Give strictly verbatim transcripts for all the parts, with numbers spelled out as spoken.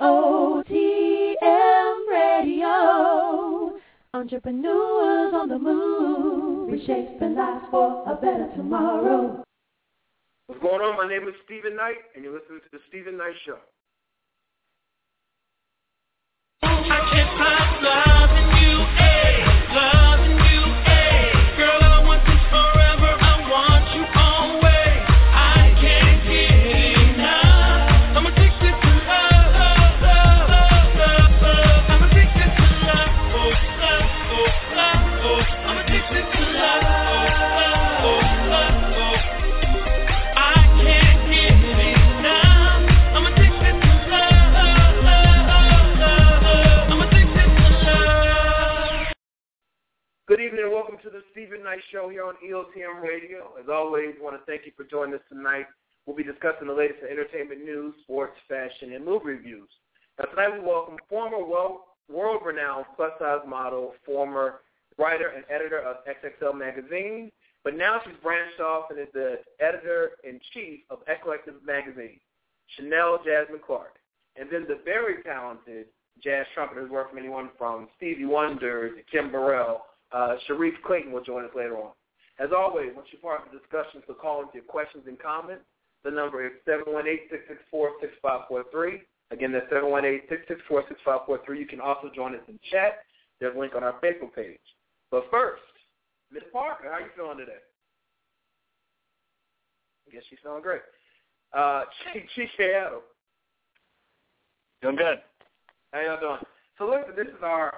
E O T M Radio. Entrepreneurs on the move, reshaping lives for a better tomorrow. What's going on? My name is Steven Knight, and you're listening to The Steven Knight Show. I can't stop loving you, ayy, loving you, ayy. Girl, I want this forever, I want you always. I can't get enough. I'm addicted to love, love, love, love, love, love. I'm addicted to love, oh, love, oh, love, oh. I'm addicted to love, oh, love, oh. Good evening and welcome to the Steven Knight Show here on E O T M Radio. As always, I want to thank you for joining us tonight. We'll be discussing the latest in entertainment news, sports, fashion, and movie reviews. Now tonight we welcome former world-renowned plus-size model, former writer and editor of X X L Magazine, but now she's branched off and is the editor-in-chief of Eclecollective Magazine, Chanel Jasmine Clark, and then the very talented jazz trumpeter who's worked for anyone from Stevie Wonder to Kim Burrell. Uh, Shareef Clayton will join us later on. As always, once you're part of the discussion, so call into your questions and comments. The number is seven one eight, six six four, six five four three. Again, that's seven one eight, six six four, six five four three. You can also join us in chat. There's a link on our Facebook page. But first, Miz Parker, how are you feeling today? I guess she's feeling great. Uh, G K Adam. Doing good. How y'all doing? So listen, this is our...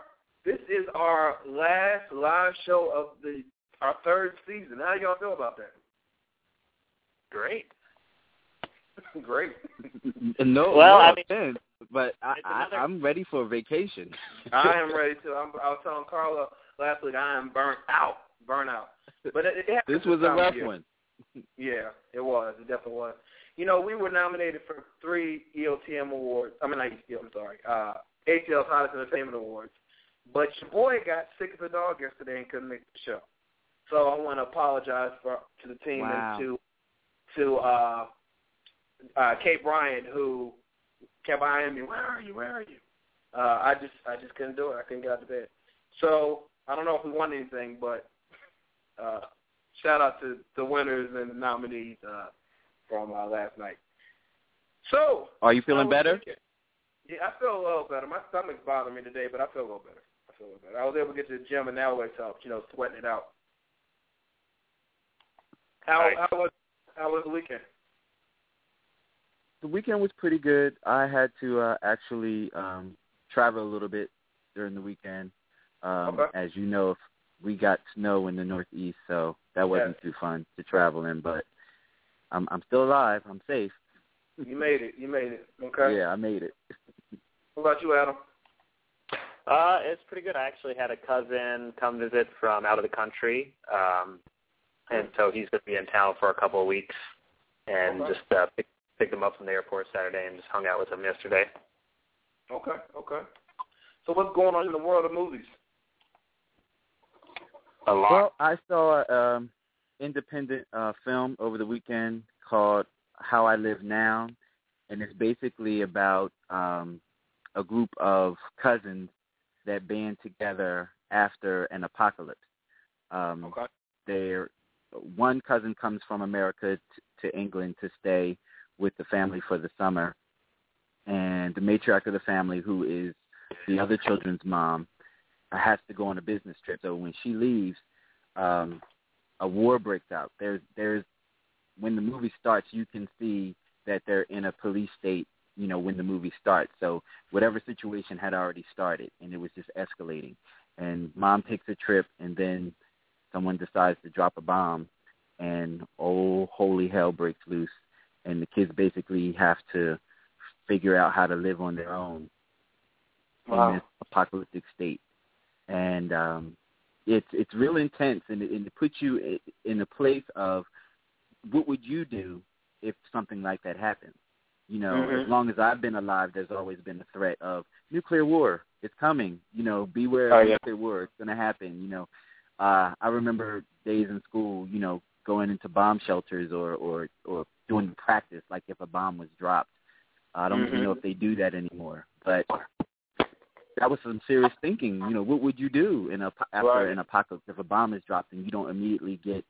This is our last live show of the our third season. How do y'all feel about that? Great. Great. No, well, no I mean, offense, but I, another... I, I'm ready for a vacation. I am ready too. I'm, I was telling Carla last week I am burnt out, burnt out. But it, it this was a rough one. Yeah, it was. It definitely was. You know, we were nominated for three E O T M awards. I mean, not E O T M. I'm sorry. Uh, H L's Hottest Entertainment Awards. But your boy got sick as a dog yesterday and couldn't make the show. So I want to apologize for to the team wow. and to to uh, uh, Kate Bryant, who kept eyeing me. Where are you? Where are you? Uh, I just I just couldn't do it. I couldn't get out of bed. So I don't know if we won anything, but uh, shout out to the winners and the nominees uh, from uh, last night. So are you feeling better? Thinking, yeah, I feel a little better. My stomach's bothering me today, but I feel a little better. I was able to get to the gym and now it's up, you know, sweating it out. How, right. how was how was the weekend? The weekend was pretty good. I had to uh, actually um, travel a little bit during the weekend. Um, okay. As you know, we got snow in the Northeast, so that wasn't yeah. too fun to travel in. But I'm, I'm still alive. I'm safe. You made it. You made it. Okay. Yeah, I made it. What about you, Adam? Uh, it's pretty good. I actually had a cousin come visit from out of the country, um, and so he's going to be in town for a couple of weeks, and okay. just uh, pick, picked him up from the airport Saturday and just hung out with him yesterday. Okay, okay. So what's going on in the world of movies? A lot. Well, I saw an um, independent uh, film over the weekend called How I Live Now, and it's basically about um, a group of cousins that band together after an apocalypse. Um, okay. They're, one cousin comes from America t- to England to stay with the family for the summer, and the matriarch of the family, who is the other children's mom, has to go on a business trip. So when she leaves, um, a war breaks out. There's, there's, when the movie starts, you can see that they're in a police state, you know, when the movie starts. So whatever situation had already started, and it was just escalating. And mom takes a trip, and then someone decides to drop a bomb, and oh, holy hell breaks loose. And the kids basically have to figure out how to live on their own wow. in this apocalyptic state. And um, it's it's real intense, and it, and it puts you in a place of what would you do if something like that happened? You know, mm-hmm. as long as I've been alive, there's always been the threat of nuclear war. It's coming. You know, beware oh, of yeah. nuclear war. It's going to happen. You know, uh, I remember days in school, you know, going into bomb shelters or, or, or doing practice, like if a bomb was dropped, I don't mm-hmm. even know if they do that anymore. But that was some serious thinking. You know, what would you do in a, after right. an apocalypse if a bomb is dropped and you don't immediately get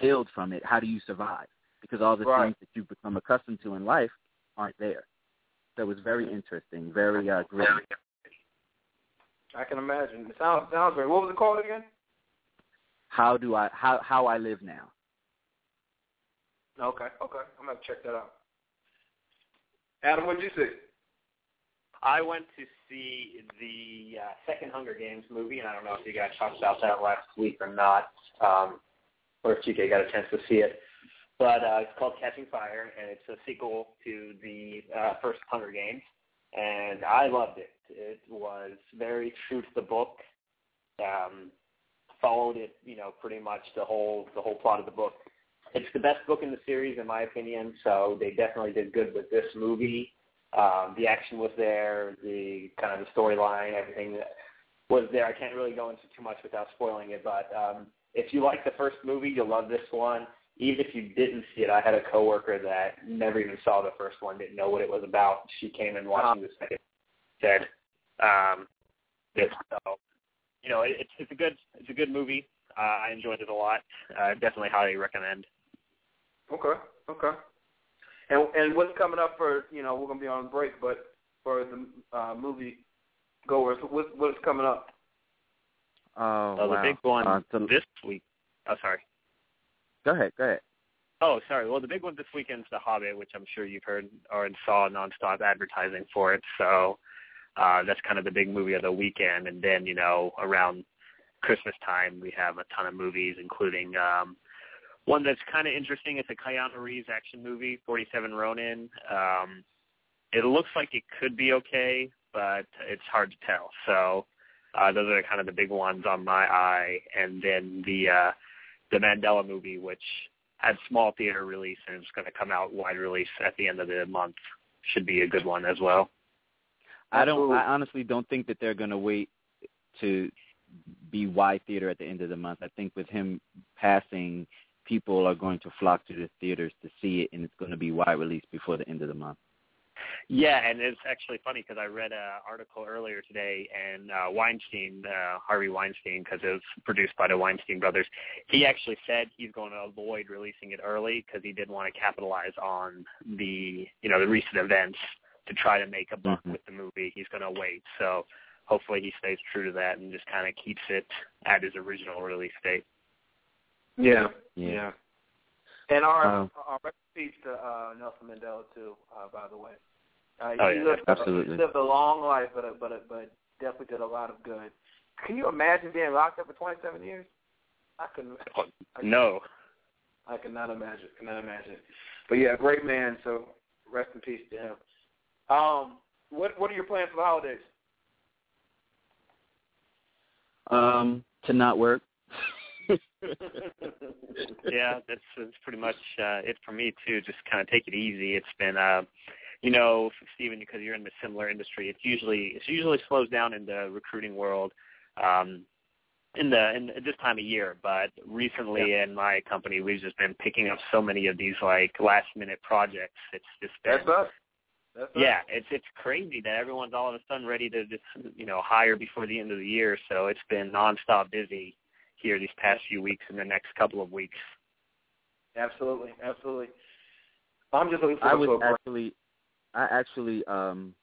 killed from it? How do you survive? Because all the right. things that you've become accustomed to in life aren't there. That so was very interesting, very uh, great. I can imagine. It sounds sounds great. What was it called again? How do I how how I live now? Okay, okay. I'm gonna check that out. Adam, what did you see? I went to see the uh, second Hunger Games movie, and I don't know if you guys talked about that last week or not, um, or if T J got a chance to see it. But uh, it's called Catching Fire, and it's a sequel to the uh, first Hunger Games, and I loved it. It was very true to the book. Um, followed it, you know, pretty much the whole the whole plot of the book. It's the best book in the series, in my opinion. So they definitely did good with this movie. Um, the action was there, the kind of the storyline, everything was there. I can't really go into too much without spoiling it, but um, if you like the first movie, you'll love this one. Even if you didn't see it, I had a coworker that never even saw the first one, didn't know what it was about. She came in watching the second. Said, um, so you know, it, it's it's a good it's a good movie. Uh, I enjoyed it a lot. Uh, definitely highly recommend. Okay, okay. And and what's coming up for you know we're gonna be on break, but for the uh, movie goers, what what's coming up? Oh, oh wow. The big one uh, so this week. Oh, sorry. Go ahead, go ahead. Oh, sorry. Well, the big one this weekend is The Hobbit, which I'm sure you've heard or saw nonstop advertising for it. So uh, that's kind of the big movie of the weekend. And then, you know, around Christmas time, we have a ton of movies, including um, one that's kind of interesting. It's a Keanu Reeves action movie, forty-seven Ronin. Um, it looks like it could be okay, but it's hard to tell. So uh, those are kind of the big ones on my eye. And then the... Uh, The Mandela movie, which had small theater release and it's going to come out wide release at the end of the month, should be a good one as well. I don't. I honestly don't think that they're going to wait to be wide theater at the end of the month. I think with him passing, people are going to flock to the theaters to see it, and it's going to be wide release before the end of the month. Yeah, and it's actually funny because I read an article earlier today, and uh, Weinstein, uh, Harvey Weinstein, because it was produced by the Weinstein brothers, he actually said he's going to avoid releasing it early because he didn't want to capitalize on the, you know, the recent events to try to make a buck mm-hmm. with the movie. He's going to wait, so hopefully he stays true to that and just kind of keeps it at his original release date. Yeah, yeah. yeah. And our um, our speech to uh, Nelson Mandela too, uh, by the way. Uh, oh, he yeah, lived, absolutely. He lived a long life, but a, but a, but definitely did a lot of good. Can you imagine being locked up for twenty-seven years? I couldn't. I couldn't no. I cannot imagine. Cannot imagine. But yeah, great man. So rest in peace to him. Um, what what are your plans for the holidays? Um, to not work. yeah, that's, that's pretty much uh, it for me too. Just kind of take it easy. It's been, uh, you know, Steven, because you're in the similar industry. It's usually it usually slows down in the recruiting world um, in the in this time of year. But recently, yeah. in my company, we've just been picking up so many of these like last minute projects. It's just been, that's us. That's yeah, us. it's it's crazy that everyone's all of a sudden ready to just you know hire before the end of the year. So it's been nonstop busy here these past few weeks and the next couple of weeks. Absolutely, absolutely. I'm just looking for I was actually, I actually um,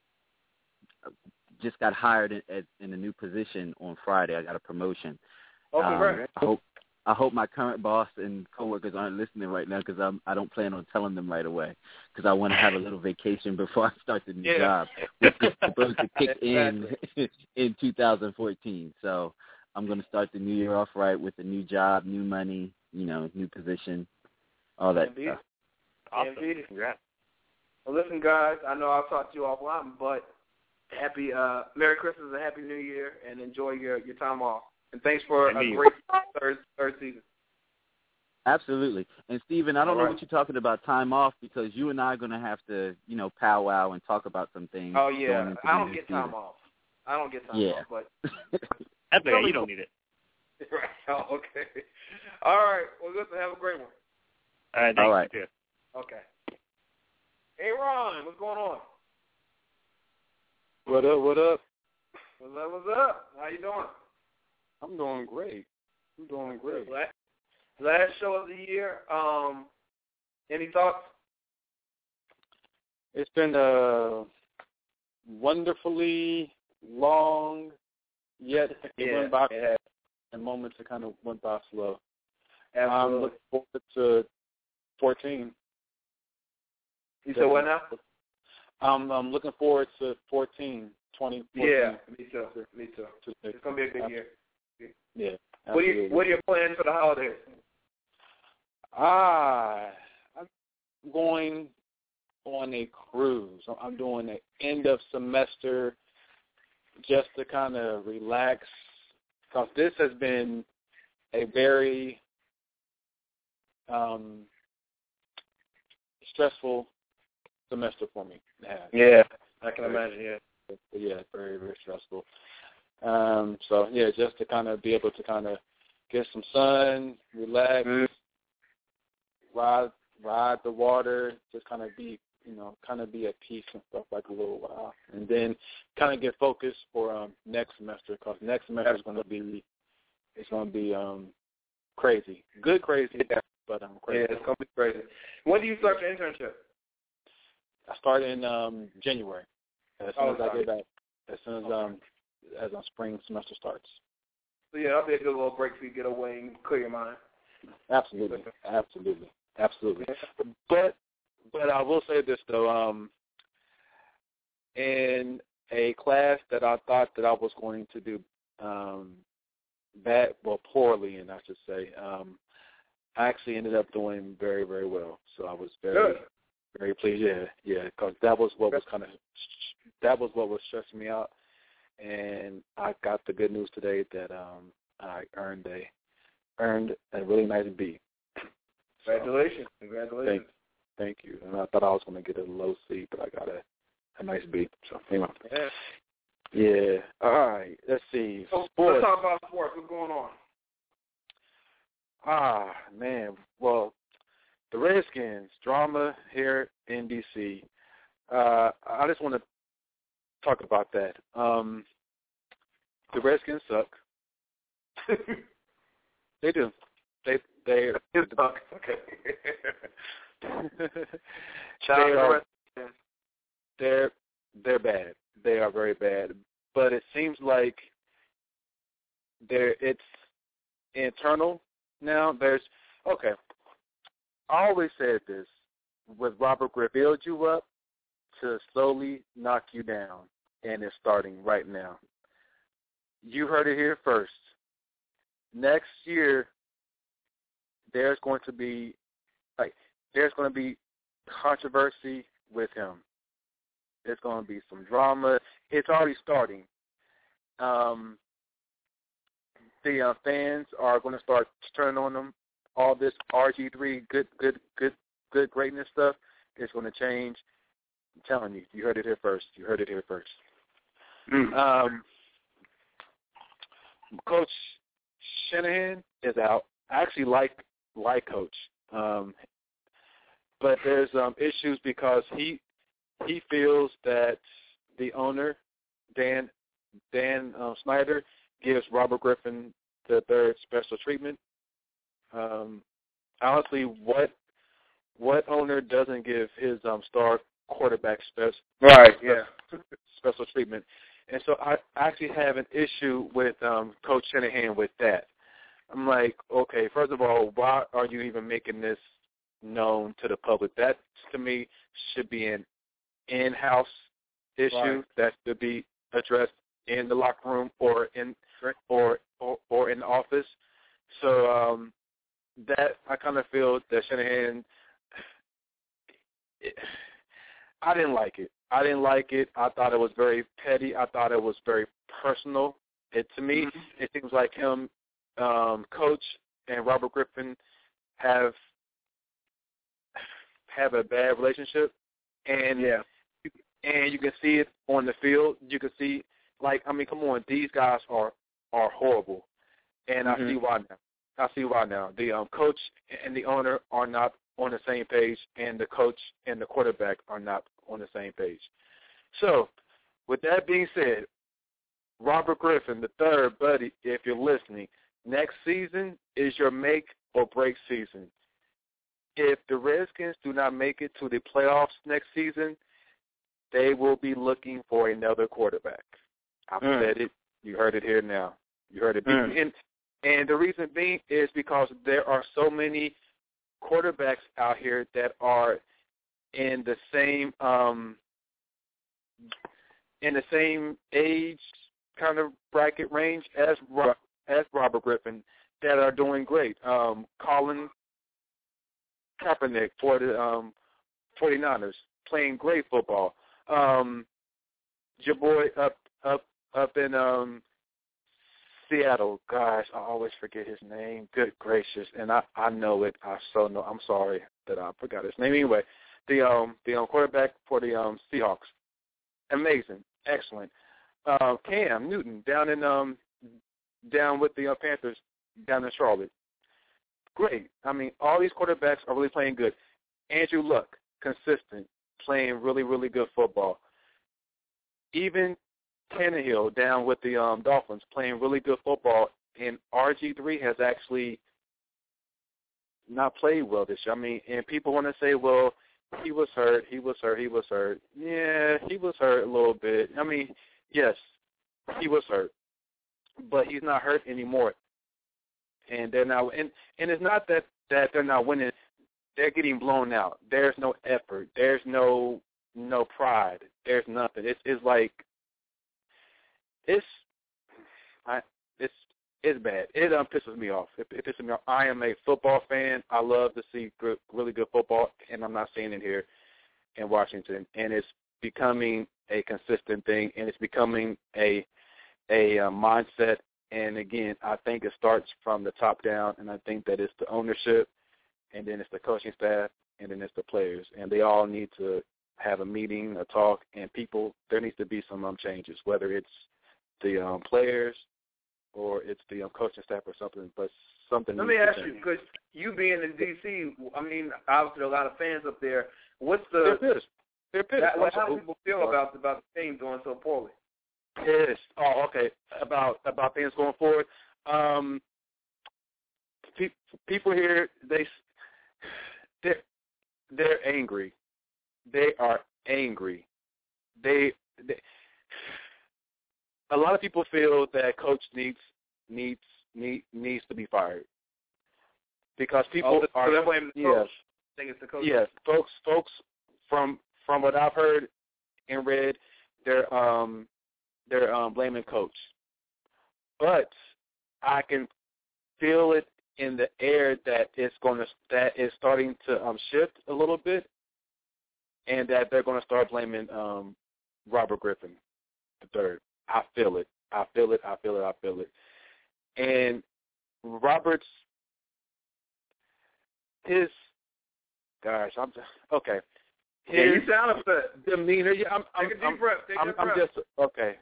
just got hired in, in a new position on Friday. I got a promotion. Oh, um, right. I hope I hope my current boss and coworkers aren't listening right now because I'm I don't plan on telling them right away because I want to have a little vacation before I start the new yeah. job. This is supposed to kick exactly. in in two thousand fourteen. So. I'm going to start the new year off right with a new job, new money, you know, new position, all that Indeed. Stuff. Awesome. Indeed. Congrats. Well, listen, guys, I know I'll talk to you offline, but happy uh, Merry Christmas and Happy New Year, and enjoy your, your time off. And thanks for Indeed. a great third, third season. Absolutely. And, Steven, I don't all know right. what you're talking about time off because you and I are going to have to, you know, powwow and talk about some things. Oh, yeah. I don't get time season. off. I don't get time yeah. off, but... That's okay. You don't need it. Right. Oh, okay. All right. Well, listen, have a great one. All right. Thanks. All right. You too. Okay. Hey, Ron, what's going on? What up, what up? What up, what's up? How you doing? I'm doing great. I'm doing great. Last, last show of the year. Um, any thoughts? It's been a wonderfully long, yet it yeah, went by yeah. and moments that kind of went by slow. Absolutely. I'm looking forward to fourteen. You said what now? I'm, I'm looking forward to fourteen, twenty, fourteen. Yeah, me too. Me too. It's going to be a good year. Yeah. What are, you, what are your plans for the holidays? Ah, I'm going on a cruise. I'm doing an end of semester just to kind of relax, because this has been a very um, stressful semester for me. Yeah, I can imagine, yeah. Yeah, very, very stressful. Um, so, yeah, just to kind of be able to kind of get some sun, relax, mm-hmm. ride ride the water, just kind of be, you know, kind of be at peace and stuff like a little while. And then kind of get focused for um, next semester, because next semester is going to be, it's going to be um, crazy. Good crazy, yeah. but um, crazy. Yeah, it's going to be crazy. When do you start your internship? I start in um, January. As soon oh, as I get back, as soon as um, as our spring semester starts. So yeah, that'll be a good little break for you to get away and clear your mind. Absolutely, absolutely, absolutely. But but I will say this though, um, in a class that I thought that I was going to do um, bad, well, poorly, and I should say, um, I actually ended up doing very very well. So I was very. Good. Very pleased, yeah, yeah, because that was what was kind of that was what was stressing me out, and I got the good news today that um, I earned a earned a really nice B. Congratulations, so, congratulations. Thank, thank you. And I thought I was going to get a low C, but I got a, a nice B. So anyway, yeah. yeah. All right, let's see. So sports. Let's talk about sports. What's going on? Ah, man. Well. The Redskins, drama here in D C. Uh, I just want to talk about that. Um, the Redskins suck. They do. They they suck. Okay. they are, they're they're bad. They are very bad. But it seems like there it's internal now. There's okay. I always said this, with Robert Griffin, build you up to slowly knock you down, and it's starting right now. You heard it here first. Next year, there's going to be like there's going to be controversy with him. There's going to be some drama. It's already starting. Um, the uh, fans are going to start turning on him. All this R G three, good, good, good, good greatness stuff is going to change. I'm telling you, you heard it here first. You heard it here first. Mm. Um, Coach Shanahan is out. I actually like like Coach, um, but there's um, issues because he he feels that the owner Dan Dan uh, Snyder gives Robert Griffin the third special treatment. Um, honestly, what what owner doesn't give his um, star quarterback special, right, special, yeah. special treatment? And so I actually have an issue with um, Coach Shanahan with that. I'm like, okay, first of all, why are you even making this known to the public? That, to me, should be an in-house issue right. that should be addressed in the locker room or in or or, or in the office. So. Um, That I kind of feel that Shanahan, it, I didn't like it. I didn't like it. I thought it was very petty. I thought it was very personal. It to me, mm-hmm. it seems like him, um, Coach, and Robert Griffin have have a bad relationship, and yeah. and you can see it on the field. You can see, like, I mean, come on, these guys are are horrible, and mm-hmm. I see why now. I see why now. The um, coach and the owner are not on the same page, and the coach and the quarterback are not on the same page. So With that being said, Robert Griffin the third, buddy, if you're listening, next season is your make or break season. If the Redskins do not make it to the playoffs next season, they will be looking for another quarterback. I've mm. said it. You heard it here now. You heard it. Mm. And, and the reason being is because there are so many quarterbacks out here that are in the same um, in the same age kind of bracket range as as Robert Griffin that are doing great. Um, Colin Kaepernick for the um, 49ers, playing great football. Um, your boy up up up in um, Seattle. Gosh, I always forget his name. Good gracious, and I, I know it. I so know. I'm sorry that I forgot his name. Anyway, the um the um, quarterback for the um, Seahawks, amazing, excellent. Uh, Cam Newton down in um down with the uh, Panthers down in Charlotte. Great. I mean, all these quarterbacks are really playing good. Andrew Luck, consistent, playing really, really good football. Even Tannehill down with the um, Dolphins, playing really good football. And R G three has actually not played well this year. I mean, and people want to say, well, he was hurt, he was hurt, he was hurt. Yeah, he was hurt a little bit. I mean, yes, he was hurt. But he's not hurt anymore. And they're not, and, and it's not that, that they're not winning. They're getting blown out. There's no effort. There's no no pride. There's nothing. It's it's like it's I it's it's bad. It um, pisses me off. It, it pisses me off. I am a football fan. I love to see good, really good football, and I'm not seeing it here in Washington. And it's becoming a consistent thing, and it's becoming a a uh, mindset. And, again, I think it starts from the top down, and I think that it's the ownership, and then it's the coaching staff, and then it's the players. And they all need to have a meeting, a talk, and people, there needs to be some um, changes, whether it's the um, players or it's the um, coaching staff or something. But something. Let me ask you, because you being in D C, I mean, obviously a lot of fans up there. What's the – They're pissed. They're pissed. That, how do people feel about, about the team doing so poorly? Yes. Oh, okay. About about things going forward. Um, pe- people here, they they're, they're angry. They are angry. They, they. A lot of people feel that coach needs needs need, needs to be fired because people oh, are. They're blaming the coach. Yes. I think it's the coach. Yes, folks. Folks from from what I've heard and read, they're um. They're um, blaming coach. But I can feel it in the air that it's going to that it's starting to um, shift a little bit, and that they're going to start blaming um, Robert Griffin the third. I feel it. I feel it. I feel it. I feel it. And Robert's his gosh. I'm just, okay. His yeah, you sound upset. Demeanor. Yeah, I'm. I'm Take a deep I'm, breath. Take I'm, I'm breath. just okay.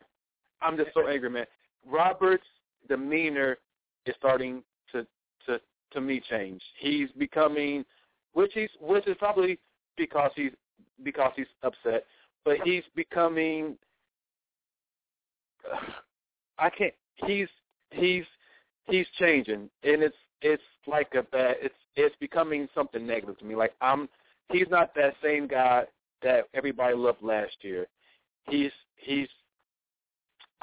I'm just so angry, man. Robert's demeanor is starting to, to, to me change. He's becoming, which he's, which is probably because he's because he's upset, but he's becoming. I can't. He's he's he's changing, and it's it's like a bad. It's it's becoming something negative to me. Like I'm. He's not that same guy that everybody loved last year. He's he's.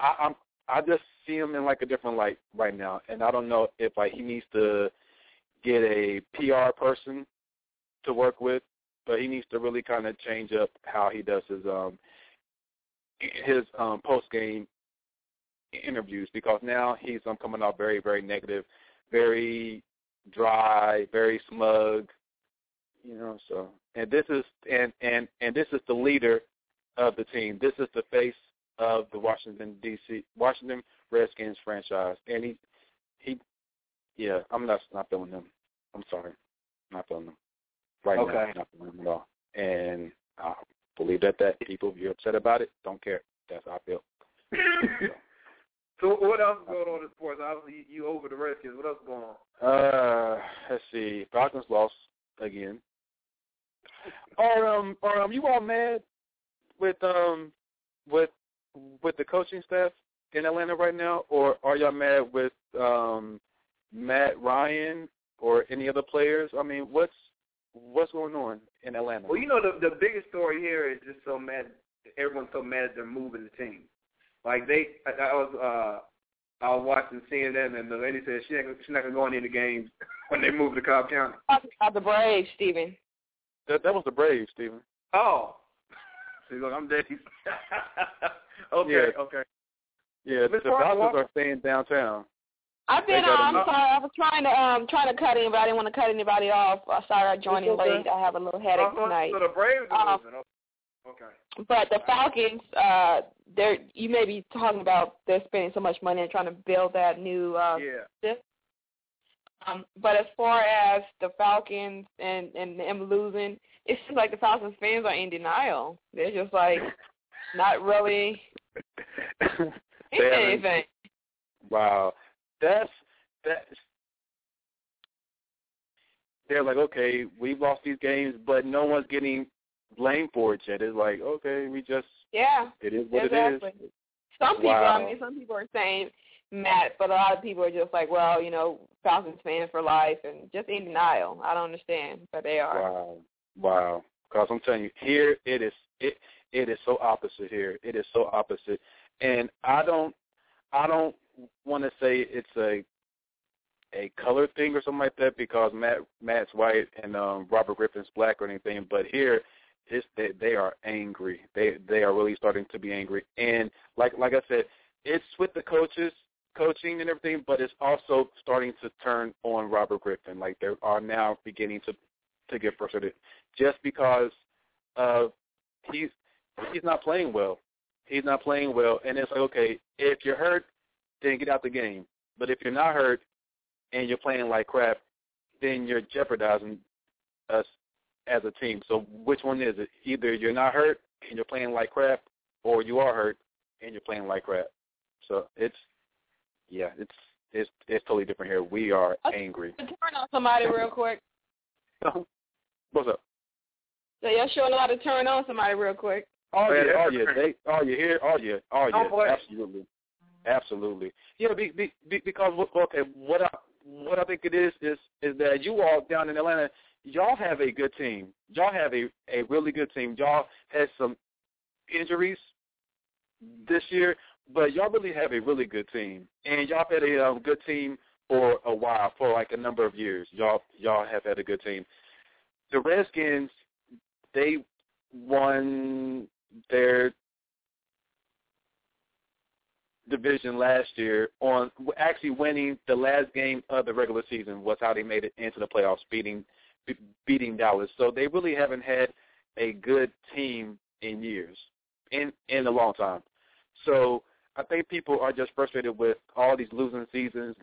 I, I'm, I just see him in, like, a different light right now, and I don't know if, like, he needs to get a P R person to work with, but he needs to really kind of change up how he does his um, his um, post-game interviews because now he's um, coming out very, very negative, very dry, very smug, you know. So, and this is and, and, and this is the leader of the team. This is the face of the Washington D C Washington Redskins franchise, and he, he, yeah, I'm not not feeling them. I'm sorry, not feeling them right okay. now. Not feeling them at all. And I believe that that people, if you're upset about it, don't care. That's how I feel. so. so what else is going on in sports? Obviously, you over the Redskins. What else is going on? Uh, let's see. Falcons lost again. Are um are um you all mad with um with with the coaching staff in Atlanta right now, or are y'all mad with um, Matt Ryan or any other players? I mean, what's what's going on in Atlanta? Well, you know, the, the biggest story here is just so mad. Everyone's so mad that they're moving the team. Like they, I, I was, uh, I was watching C N N, and the lady said she ain't, she's not gonna go in any games when they move to Cobb County. About the Braves, Steven. That, that was the Braves, Steven. Oh. She's like, I'm dead. okay, yeah. okay. Yeah, Miz the Dodgers are staying downtown. I've been. Uh, I'm sorry. I was trying to um trying to cut anybody. I didn't want to cut anybody off. I'm sorry I joined in late. I have a little headache uh-huh. tonight. So the Braves are moving. Uh, Okay. But the Falcons, uh, they're you may be talking about they're spending so much money and trying to build that new uh, yeah. system. Um, but as far as the Falcons and, and them losing, it seems like the Falcons fans are in denial. They're just like not really anything. Wow. That's that's they're like, okay, we've lost these games, but no one's getting blame for it yet. It's like, okay, we just yeah, it is what exactly. it is. Some people, wow. I mean, some people are saying Matt, but a lot of people are just like, well, you know, Falcons fans for life, and just in denial. I don't understand, but they are. Wow, wow. Because I'm telling you, here it is. It it is so opposite here. It is so opposite, and I don't, I don't want to say it's a a color thing or something like that because Matt Matt's white and um, Robert Griffin's black or anything, but here. It's that they are angry. They they are really starting to be angry. And like like I said, it's with the coaches, coaching and everything, but it's also starting to turn on Robert Griffin. Like they are now beginning to to get frustrated just because uh, he's he's not playing well. He's not playing well. And it's like, okay, if you're hurt, then get out the game. But if you're not hurt and you're playing like crap, then you're jeopardizing us as a team. So which one is it? Either you're not hurt and you're playing like crap, or you are hurt and you're playing like crap. So it's, yeah, it's it's it's totally different here. We are okay, angry. Turn on somebody real quick. What's up? So y'all showing how to turn on somebody real quick. Oh yeah, oh yeah, they, oh yeah, here, oh yeah, oh yeah, oh, absolutely, absolutely. Yeah, be, be, be, because okay, what I what I think it is is is that you all down in Atlanta. Y'all have a good team. Y'all have a, a really good team. Y'all had some injuries this year, but y'all really have a really good team. And y'all had a um, good team for a while, for like a number of years. Y'all y'all have had a good team. The Redskins, they won their division last year on actually winning the last game of the regular season was how they made it into the playoffs, beating – beating Dallas. So they really haven't had a good team in years, in, in a long time. So I think people are just frustrated with all these losing seasons,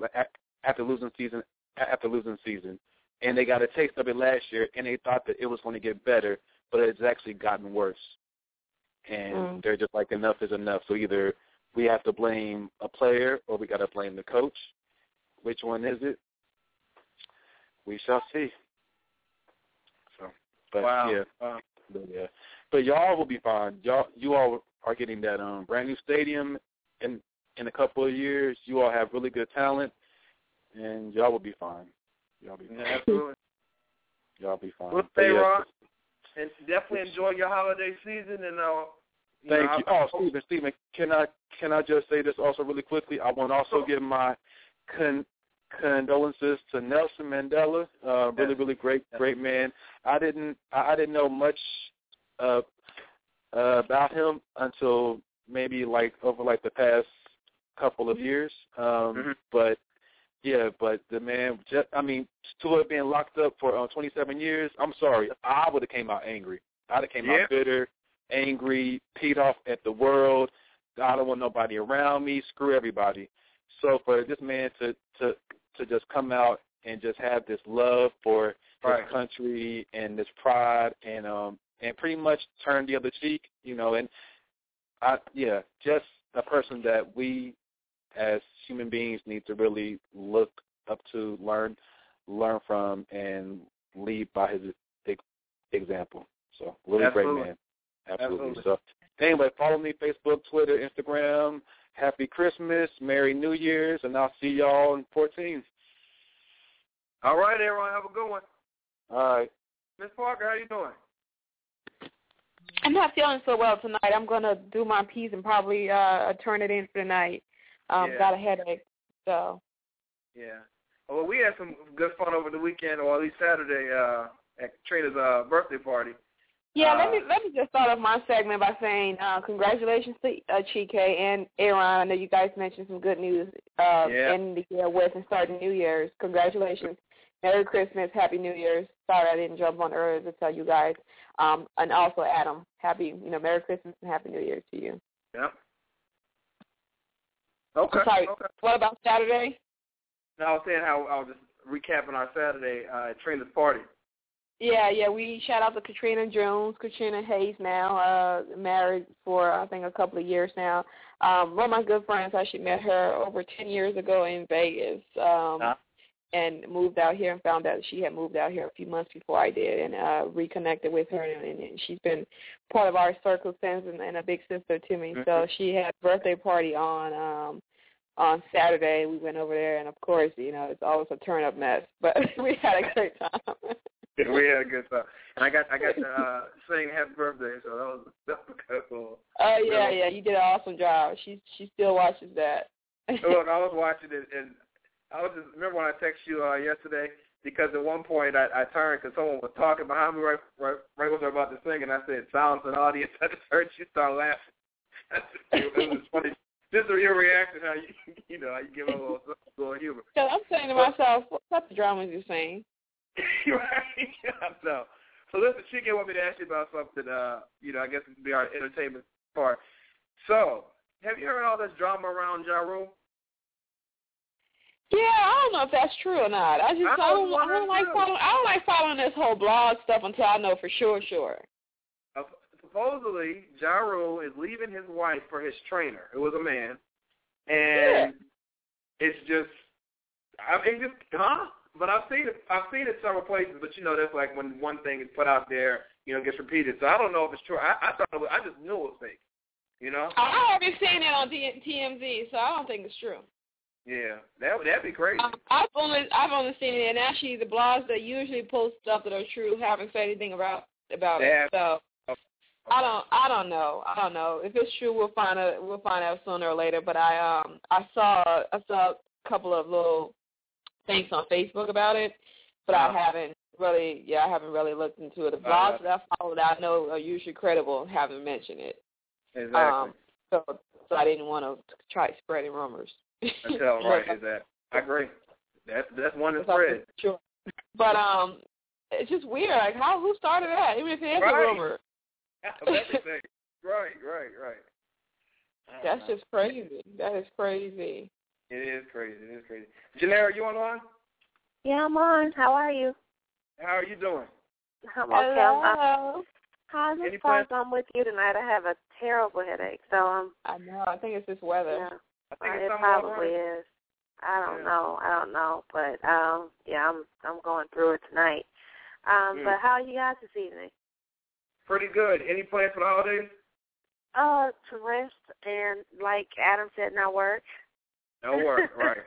after losing season, after losing season. And they got a taste of it last year, and they thought that it was going to get better, but it's actually gotten worse. And mm. they're just like, enough is enough. So either we have to blame a player or we got to blame the coach. Which one is it? We shall see. But, wow. Yeah. Wow. But, yeah. But y'all will be fine. Y'all, you all are getting that um, brand new stadium in in a couple of years. You all have really good talent, and y'all will be fine. Y'all be fine. Yeah, absolutely. Y'all be fine. We'll stay Ron, and definitely enjoy your holiday season. And uh, you thank know, you. I'll, oh, Steven, Steven, can I can I just say this also really quickly? I want to also give my con. Condolences to Nelson Mandela, uh, really, really great, great man. I didn't, I didn't know much uh, uh, about him until maybe like over like the past couple of years. Um, mm-hmm. But yeah, but the man, just, I mean, to have been locked up for uh, twenty-seven years. I'm sorry, I would have came out angry. I'd have came yeah. out bitter, angry, peed off at the world. I don't want nobody around me. Screw everybody. So for this man to to to just come out and just have this love for right. his country and this pride and um and pretty much turn the other cheek, you know, and I yeah, just a person that we as human beings need to really look up to, learn learn from, and lead by his example. So really Absolutely. Great man. Absolutely. Absolutely. So Anyway, follow me, Facebook, Twitter, Instagram. Happy Christmas, Merry New Year's, and I'll see y'all in fourteen. All right, everyone. Have a good one. All right. Miz Parker, how you doing? I'm not feeling so well tonight. I'm going to do my piece and probably uh, turn it in for the night. Um, yeah. Got a headache, so. Yeah. Well, we had some good fun over the weekend, or at least Saturday, uh, at Trina's uh, birthday party. Yeah, uh, let me let me just start off my segment by saying uh, congratulations to uh, Chike and Aaron. I know you guys mentioned some good news uh, yeah. in the year with and starting New Year's. Congratulations. Merry Christmas. Happy New Year's. Sorry I didn't jump on earlier to tell you guys. Um, and also, Adam, happy, you know, Merry Christmas and Happy New Year's to you. Yeah. Okay. Sorry, okay. What about Saturday? No, I was saying how I was just recapping our Saturday uh, at Trina's party. Yeah, yeah. We shout out to Katrina Jones, Katrina Hayes now, uh, married for, I think, a couple of years now. Um, one of my good friends, I actually met her over ten years ago in Vegas. Um huh? And moved out here and found out she had moved out here a few months before I did, and uh, reconnected with her, and, and she's been part of our circle since, and, and a big sister to me. Mm-hmm. So she had a birthday party on um, on Saturday. We went over there, and of course, you know, it's always a turn up mess, but we had a great time. Yeah, we had a good time, and I got I got to uh, sing happy birthday, so that was that was cool. Oh yeah, yeah, you did an awesome job. She she still watches that. Look, I was watching it and. I was just, remember when I texted you uh, yesterday, because at one point I, I turned because someone was talking behind me right, right, right when they were about to sing, and I said, silence in the audience. I just heard you start laughing. It was funny. Just your reaction, how you, you know, how you give a little, little humor. So I'm saying to myself, what type of drama you saying? Right? Yeah, no. So listen, she can't want me to ask you about something, uh, you know, I guess it would be our entertainment part. So have you heard all this drama around Ja Rule? Yeah, I don't know if that's true or not. I just I don't, I don't, I don't like following. I don't like following this whole blog stuff until I know for sure. Sure. Uh, supposedly, Ja Rule is leaving his wife for his trainer, who was a man, and yeah. it's just, I mean, just huh? But I've seen it. I've seen it several places. But you know, that's like when one thing is put out there, you know, gets repeated. So I don't know if it's true. I, I thought it was, I just knew it was fake. You know. I haven't seen it on T M Z, so I don't think it's true. Yeah, that that'd be crazy. Um, I've only I've only seen it, and actually the blogs that usually post stuff that are true haven't said anything about about yeah. it. So okay. I don't I don't know I don't know if it's true. We'll find out we'll find out sooner or later. But I um I saw I saw a couple of little things on Facebook about it, but uh-huh. I haven't really yeah I haven't really looked into it. The blogs uh-huh. that I follow that I know are usually credible and haven't mentioned it. Exactly. Um, so so I didn't want to try spreading rumors. That's all right. Is that I agree. That's that's one that's spread. Sure. But um, it's just weird. Like how who started that? Even if it is right. a rumor. Right, right, right. That's know. just crazy. That is crazy. It is crazy. It is crazy. Janera, you online? Yeah, I'm on. How are you? How are you doing? I'm okay. Hello. How's it going? I'm with you tonight. I have a terrible headache, so um. I know. I think it's this weather. Yeah. I think uh, it's it probably is. I don't yeah. know. I don't know. But, um, yeah, I'm I'm going through it tonight. Um, mm. But how are you guys this evening? Pretty good. Any plans for the holidays? Uh, to rest and, like Adam said, not work. No work, right.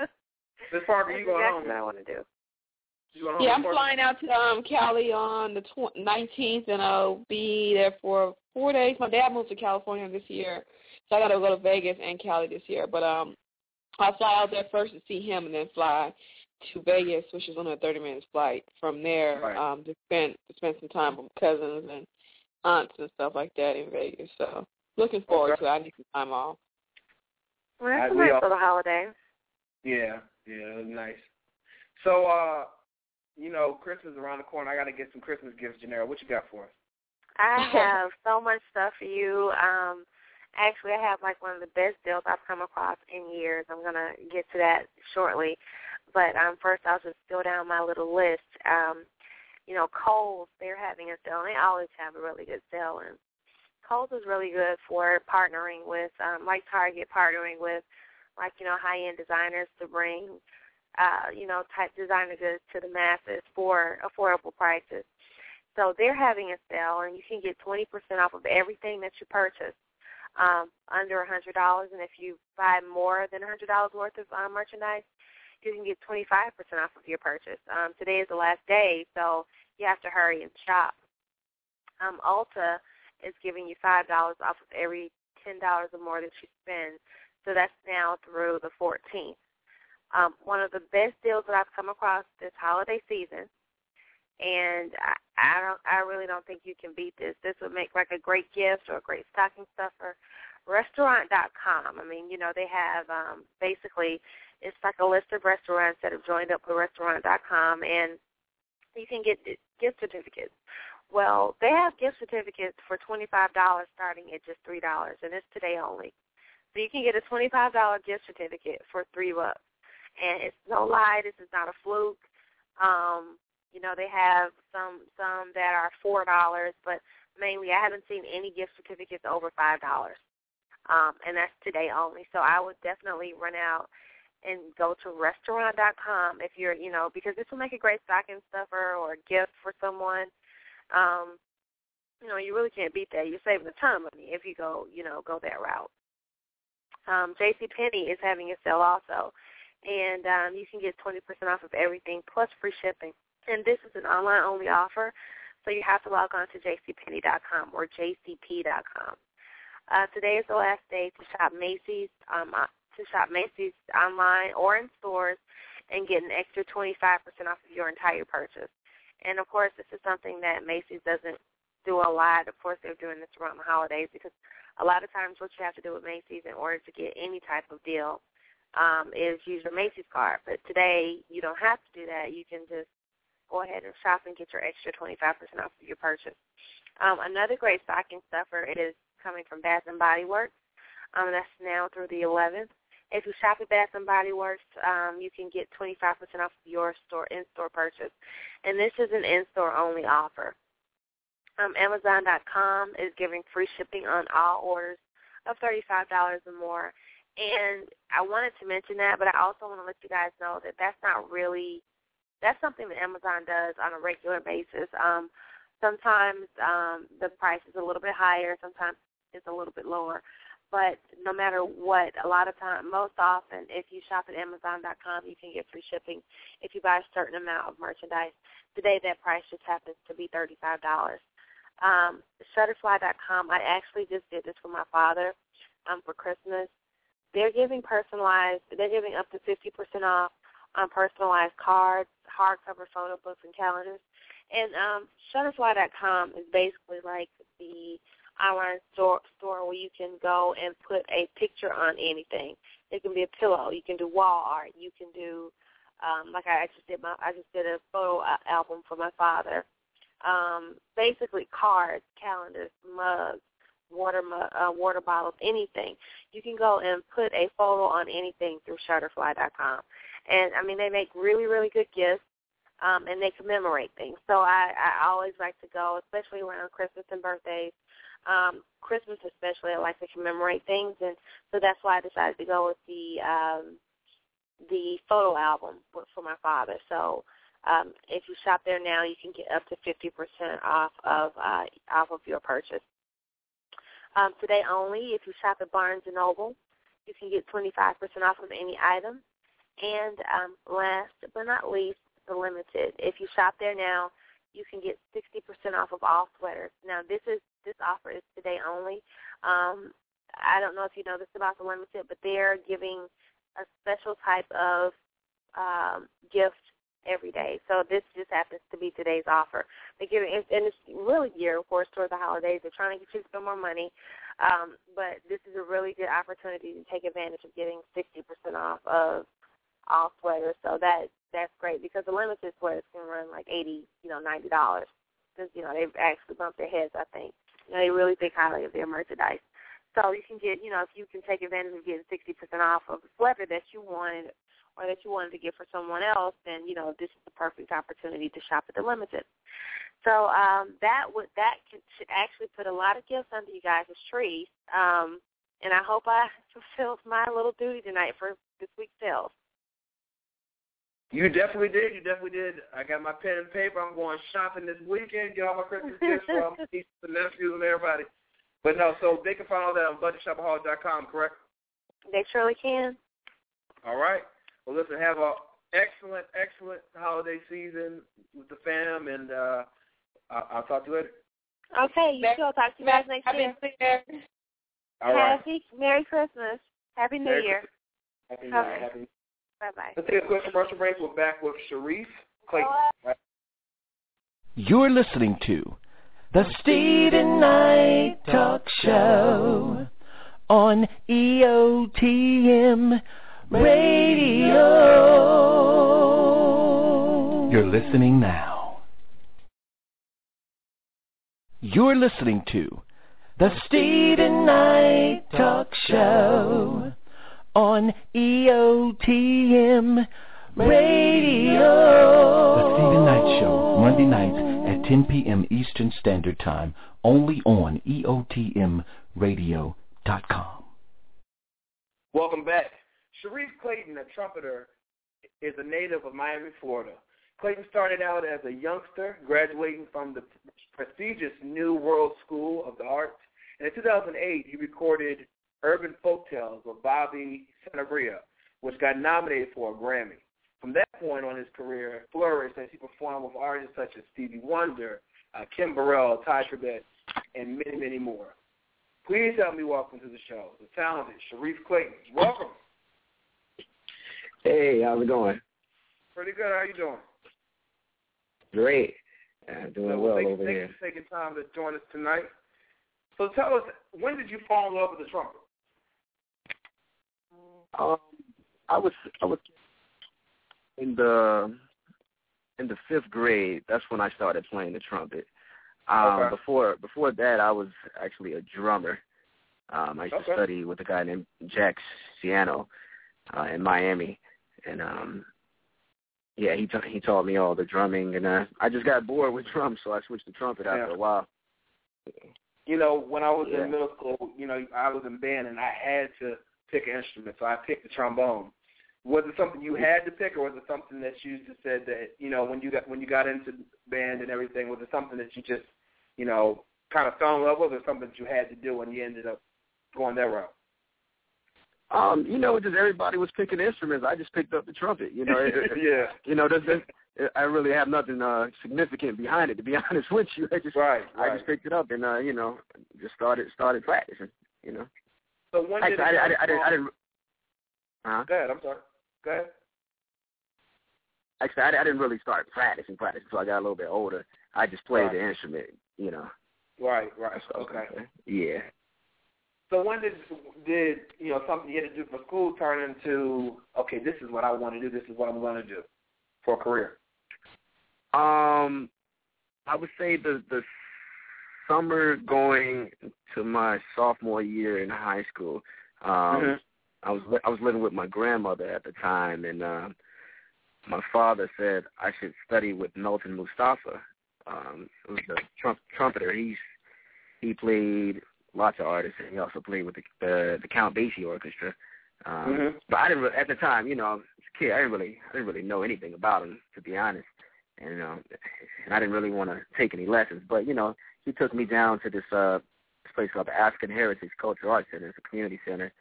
Miz Parker, you going home? That's what I want to do. Yeah, I'm flying out to um, Cali on the nineteenth, and I'll be there for four days. My dad moved to California this year. So I got to go to Vegas and Cali this year. But um, I'll fly out there first to see him and then fly to Vegas, which is only a thirty-minute flight from there right. um, to, spend, to spend some time with cousins and aunts and stuff like that in Vegas. So looking forward okay. to it. I need some time off. Well, that's a nice little holiday. Yeah, yeah, it was nice. So, uh, you know, Christmas is around the corner. I got to get some Christmas gifts, Janera. What you got for us? I have so much stuff for you. Um, Actually, I have, like, one of the best deals I've come across in years. I'm going to get to that shortly. But um, first, I'll just go down my little list. Um, you know, Kohl's, they're having a sale. They always have a really good sale. And Kohl's is really good for partnering with, um, like Target, partnering with, like, you know, high-end designers to bring, uh, you know, type designer goods to the masses for affordable prices. So they're having a sale, and you can get twenty percent off of everything that you purchase. um, under one hundred dollars, and if you buy more than one hundred dollars worth of um, merchandise, you can get twenty-five percent off of your purchase. Um, today is the last day, so you have to hurry and shop. Um, Ulta is giving you five dollars off of every ten dollars or more that you spend, so that's now through the fourteenth. Um, one of the best deals that I've come across this holiday season, and I, I don't, I really don't think you can beat this. This would make like a great gift or a great stocking stuffer. Restaurant dot com. I mean, you know, they have um, basically it's like a list of restaurants that have joined up with Restaurant dot com, and you can get gift certificates. Well, they have gift certificates for twenty-five dollars starting at just three dollars, and it's today only. So you can get a twenty-five dollars gift certificate for three bucks. And it's no lie, this is not a fluke. Um, you know, they have some some that are four dollars, but mainly I haven't seen any gift certificates over five dollars, um, and that's today only. So I would definitely run out and go to Restaurant dot com if you're, you know, because this will make a great stocking stuffer or a gift for someone. Um, you know, you really can't beat that. You're saving a ton of money if you go, you know, go that route. Um, JCPenney is having a sale also. And um, you can get twenty percent off of everything plus free shipping. And this is an online-only offer, so you have to log on to J C Penney dot com or J C P dot com. Uh, today is the last day to shop Macy's um, to shop Macy's online or in stores and get an extra twenty-five percent off of your entire purchase. And, of course, this is something that Macy's doesn't do a lot. Of course, they're doing this around the holidays because a lot of times what you have to do with Macy's in order to get any type of deal Um, is use your Macy's card. But today you don't have to do that. You can just go ahead and shop and get your extra twenty-five percent off of your purchase. Um, another great stocking stuffer is coming from Bath and Body Works. Um, that's now through the eleventh. If you shop at Bath and Body Works, um, you can get twenty-five percent off of your store in-store purchase. And this is an in-store only offer. Um, Amazon dot com is giving free shipping on all orders of thirty-five dollars or more. And I wanted to mention that, but I also want to let you guys know that that's not really – that's something that Amazon does on a regular basis. Um, sometimes um, the price is a little bit higher. Sometimes it's a little bit lower. But no matter what, a lot of time, most often, if you shop at Amazon dot com, you can get free shipping if you buy a certain amount of merchandise. Today that price just happens to be thirty-five dollars. Um, Shutterfly dot com, I actually just did this for my father um, for Christmas. They're giving personalized, they're giving up to fifty percent off on personalized cards, hardcover photo books, and calendars. And um, Shutterfly dot com is basically like the online store, store where you can go and put a picture on anything. It can be a pillow. You can do wall art. You can do, um, like I just did my, I just did a photo album for my father. Um, basically cards, calendars, mugs, water uh, water bottles, anything. You can go and put a photo on anything through Shutterfly dot com. And, I mean, they make really, really good gifts, um, and they commemorate things. So I, I always like to go, especially around Christmas and birthdays. Um, Christmas especially, I like to commemorate things, and so that's why I decided to go with the um, the photo album for my father. So um, if you shop there now, you can get up to fifty percent off of uh, off of your purchase. Um, today only, if you shop at Barnes and Noble, you can get twenty-five percent off of any item. And um, last but not least, The Limited. If you shop there now, you can get sixty percent off of all sweaters. Now, this is this offer is today only. Um, I don't know if you know this about The Limited, but they're giving a special type of um, gift every day. So this just happens to be today's offer. They give, and it's really geared, of course, toward the holidays. They're trying to get you to spend more money, um, but this is a really good opportunity to take advantage of getting sixty percent off of all sweaters. So that that's great because the Limited sweaters can run like eighty dollars, you know, ninety dollars because, you know, they've actually bumped their heads, I think. You know, they really think highly of their merchandise. So you can get, you know, if you can take advantage of getting sixty percent off of a sweater that you wanted or that you wanted to get for someone else, then, you know, this is the perfect opportunity to shop at The Limited. So um, that would that should actually put a lot of gifts under you guys' trees, um, and I hope I fulfilled my little duty tonight for this week's sales. You definitely did. You definitely did. I got my pen and paper. I'm going shopping this weekend, get all my Christmas gifts for my nieces and nephews and everybody. But no, so they can find all that on budget shopaholic dot com, correct? They surely can. All right. Well, listen, have an excellent, excellent holiday season with the fam, and uh, I'll talk to you later. Okay, you too. I'll talk to you guys next year. All right. Happy, Merry Christmas. Happy New Merry Year. Christmas. Happy New Year. Happy... Bye-bye. Let's take a quick commercial break. We're back with Shareef Clayton. Right. You're listening to The Steven Knight Talk Show on E O T M Radio. You're listening now. You're listening to The Steven Knight Talk Show on E O T M Radio. The Steven Knight Show, Monday nights at ten p.m. Eastern Standard Time, only on E O T M radio dot com. Welcome back. Shareef Clayton, a trumpeter, is a native of Miami, Florida. Clayton started out as a youngster, graduating from the prestigious New World School of the Arts. And in two thousand eight, he recorded Urban Folk Tales with Bobby Sanabria, which got nominated for a Grammy. From that point on, his career flourished as he performed with artists such as Stevie Wonder, uh, Kim Burrell, Ty Tribbett, and many, many more. Please help me welcome to the show the talented Shareef Clayton. Welcome. Hey, how's it going? Pretty good. How are you doing? Great. Uh, doing so well thank, over thank here. Thanks for taking time to join us tonight. So tell us, when did you fall in love with the trumpet? Um, I was I was. In the in the fifth grade, that's when I started playing the trumpet. Um, okay. Before before that, I was actually a drummer. Um, I used okay. to study with a guy named Jack Ciano uh, in Miami, and um, yeah, he t- he taught me all the drumming, and uh, I just got bored with drums, so I switched to trumpet yeah. after a while. You know, when I was yeah. in middle school, you know, I was in band, and I had to pick an instrument, so I picked the trombone. Was it something you had to pick, or was it something that you just said that, you know, when you got when you got into band and everything, was it something that you just, you know, kind of fell in love with, or something that you had to do and you ended up going that route? Um, you know, just everybody was picking instruments. I just picked up the trumpet. You know, it, yeah. You know, that's, that's, I really have nothing uh, significant behind it, to be honest with you. I just right, right. I just picked it up and uh, you know, just started started practicing. You know. So one did I, I, I, I, I didn't. I didn't uh-huh. Go ahead. I'm sorry. Go ahead. Actually, I, I didn't really start practicing, practicing until I got a little bit older. I just played right. the instrument, you know. Right, right. So, okay. Yeah. So when did, did, you know, something you had to do for school turn into, okay, this is what I want to do, this is what I'm going to do for a career? Um, I would say the, the summer going to my sophomore year in high school, um, mm-hmm. I was I was living with my grandmother at the time, and uh, my father said I should study with Nelson Mustafa, um, who was a trump, trumpeter. He's he played lots of artists, and he also played with the the, the Count Basie Orchestra. Um, mm-hmm. But I didn't really, at the time, you know, I was a kid. I didn't really I didn't really know anything about him, to be honest, and um, and I didn't really want to take any lessons. But you know, he took me down to this uh, this place called the African Heritage Cultural Arts Center. It's a community center.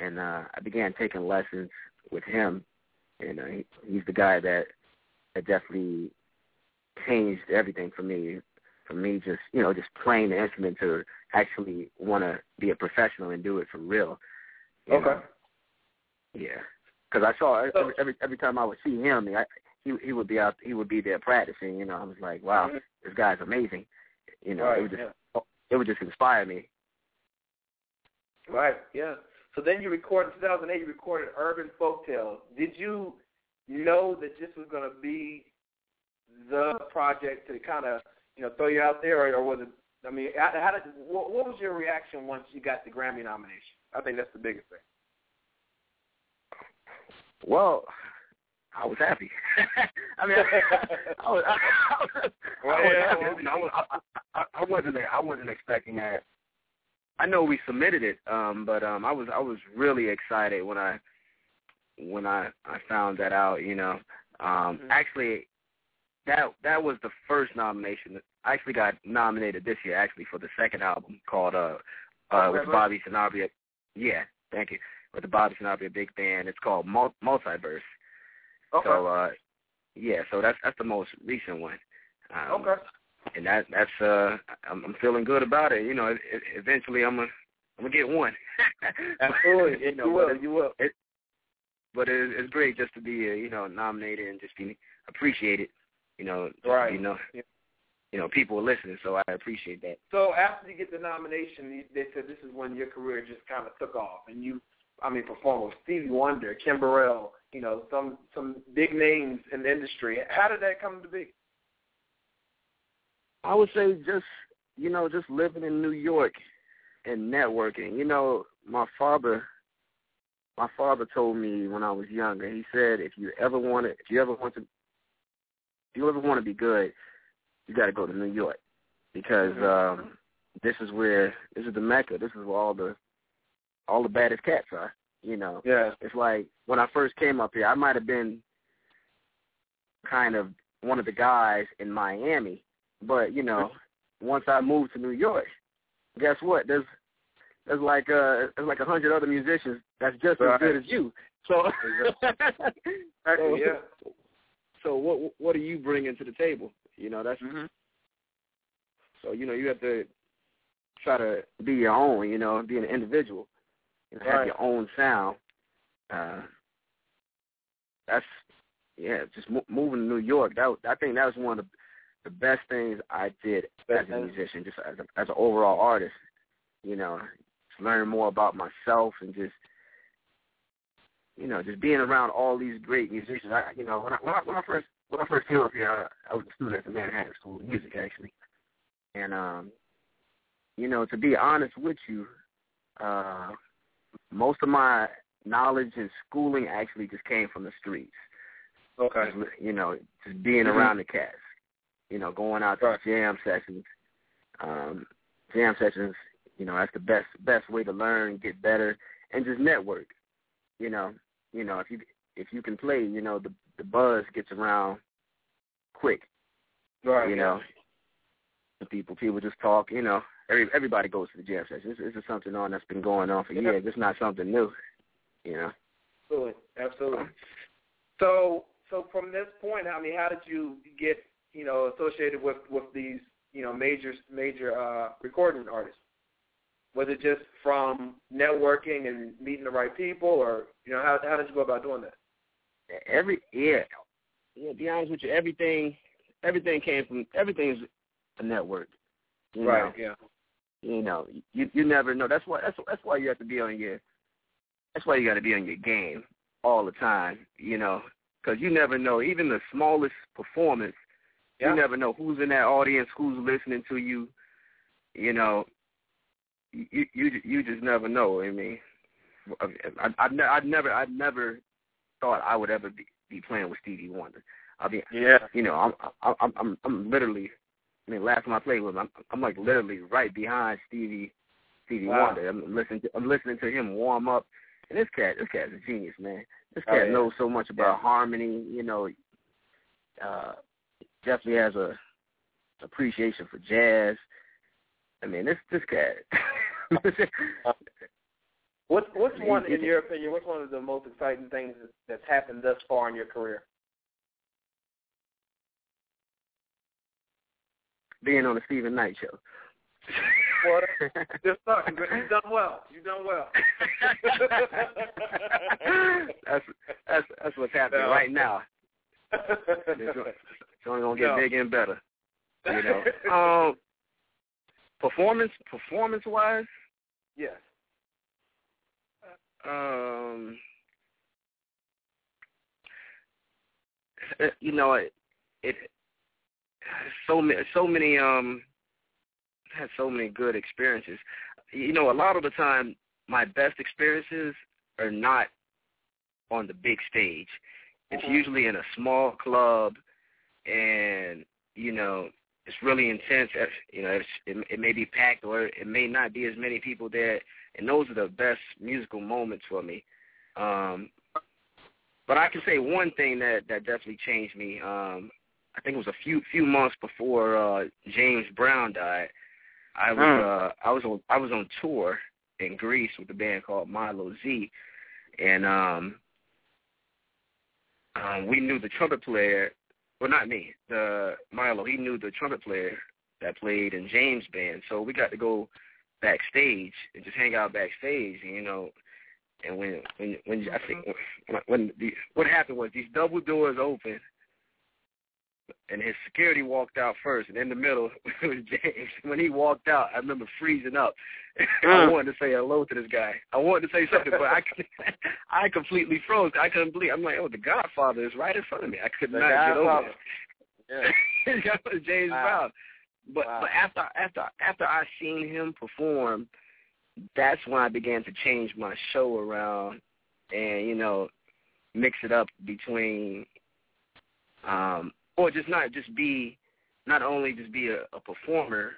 And uh, I began taking lessons with him, and uh, he, he's the guy that, that definitely changed everything for me. For me, just you know, just playing the instrument to actually want to be a professional and do it for real. Okay. Know? Yeah, because I saw every, every every time I would see him, I, he he would be out, he would be there practicing. You know, I was like, wow, mm-hmm. this guy's amazing. You know, right, it would just yeah. it would just inspire me. Right. Yeah. So then you recorded, in two thousand eight, you recorded Urban Folk Tales. Did you know that this was going to be the project to kind of, you know, throw you out there? Or, or was it, I mean, how did, what was your reaction once you got the Grammy nomination? I think that's the biggest thing. Well, I was happy. I mean, I, I was, I, I, well, I was yeah, happy. I, mean, I, was, I, I, I, wasn't, I wasn't expecting that. I know we submitted it, um, but um, I was I was really excited when I when I, I found that out. You know, um, mm-hmm. actually, that that was the first nomination actually got nominated this year, actually, for the second album called uh, uh, with Bobby Sanabria. Yeah, thank you. With the Bobby Sanabria Big Band. It's called Mul- Multiverse. Okay. So, uh, yeah, so that's that's the most recent one. Um, okay. And that that's uh, I'm, I'm feeling good about it. You know, it, it, eventually I'm gonna I'm gonna get one. Absolutely, you know, you will. But it, you will. It, but it, it's great just to be uh, you know, nominated and just be appreciated. You know, right? You know, yeah. You know, people are listening, so I appreciate that. So after you get the nomination, they said this is when your career just kind of took off, and you, I mean, performed with Stevie Wonder, Kim Burrell, you know, some some big names in the industry. How did that come to be? I would say just, you know, just living in New York and networking. You know, my father, my father told me when I was younger, he said, if you ever want to, if you ever want to, if you ever want to be good, you got to go to New York, because um, this is where, this is the Mecca. This is where all the, all the baddest cats are, you know. Yeah. It's like when I first came up here, I might have been kind of one of the guys in Miami. But, you know, once I moved to New York, guess what? There's there's like uh there's like a hundred other musicians that's just right. as good as you. So, so, yeah. so what what are you bringing to the table? You know, that's mm-hmm. so you know you have to try to be your own. You know, be an individual and right. have your own sound. Uh, that's yeah, just mo- moving to New York. That I think that was one of the the best things I did as a musician, just as, a, as an overall artist, you know, just learn more about myself and just, you know, just being around all these great musicians. I, you know, when I, when I, when I first when I first came up here, I, I was a student at the Manhattan School of Music, actually. And, um, you know, to be honest with you, uh, most of my knowledge and schooling actually just came from the streets. Okay. You know, just being mm-hmm. around the cats. You know, going out to jam sessions, um, jam sessions. You know, that's the best best way to learn, get better, and just network. You know, you know if you if you can play, you know the the buzz gets around quick. Right. You know, the people people just talk. You know, every, everybody goes to the jam sessions. This is something on that's been going on for yeah. years. It's not something new. You know. Absolutely, absolutely. So so from this point, I mean, how did you get, you know, associated with, with these, you know, major major uh, recording artists? Was it just from networking and meeting the right people, or, you know, how how did you go about doing that? Every yeah, yeah. To be honest with you, everything everything came from everything's a network. You right. Know? Yeah. You know, you you never know. That's why that's that's why you have to be on your that's why you got to be on your game all the time. You know, because you never know. Even the smallest performance. You yeah. never know who's in that audience, who's listening to you. You know, you you you just never know. I mean, I I, I never I never thought I would ever be, be playing with Stevie Wonder. I mean, yeah. you know, I'm I'm I'm I'm literally. I mean, last time I played with him, I'm, I'm like literally right behind Stevie Stevie wow. Wonder. I'm listening to, I'm listening to him warm up, and this cat this cat's a genius, man. This cat oh, yeah. knows so much about yeah. harmony. You know. Uh, Definitely has a appreciation for jazz. I mean, this this guy. What's what's one, in your opinion, what's one of the most exciting things that's happened thus far in your career? Being on the Steven Knight show. Well, just talk. You've done well. You've done well. that's that's that's what's happening no. right now. It's only gonna get no. bigger and better, you know. um, performance, performance-wise, yes. Um, you know, it, it so many, so many, um, had so many good experiences. You know, a lot of the time, my best experiences are not on the big stage. It's mm-hmm. usually in a small club. And, you know, it's really intense. You know, it's, it, it may be packed or it may not be as many people there. And those are the best musical moments for me. Um, but I can say one thing that, that definitely changed me. Um, I think it was a few few months before uh, James Brown died. I was mm. uh, I was on I was on tour in Greece with a band called Milo Z, and um, um, we knew the trumpet player. Well, not me. The Milo, he knew the trumpet player that played in James' band, so we got to go backstage and just hang out backstage, you know. And when when when I think when the, what happened was these double doors opened, and his security walked out first, and in the middle it was James. When he walked out, I remember freezing up. Mm. I wanted to say hello to this guy. I wanted to say something, but I I completely froze. I couldn't believe. I'm like, oh, the Godfather is right in front of me. I could the not Godfather. Get over it. Yeah. That was James wow. Brown. But wow. but after after after I seen him perform, that's when I began to change my show around, and you know, mix it up between. Um, Or just not just be, not only just be a, a performer,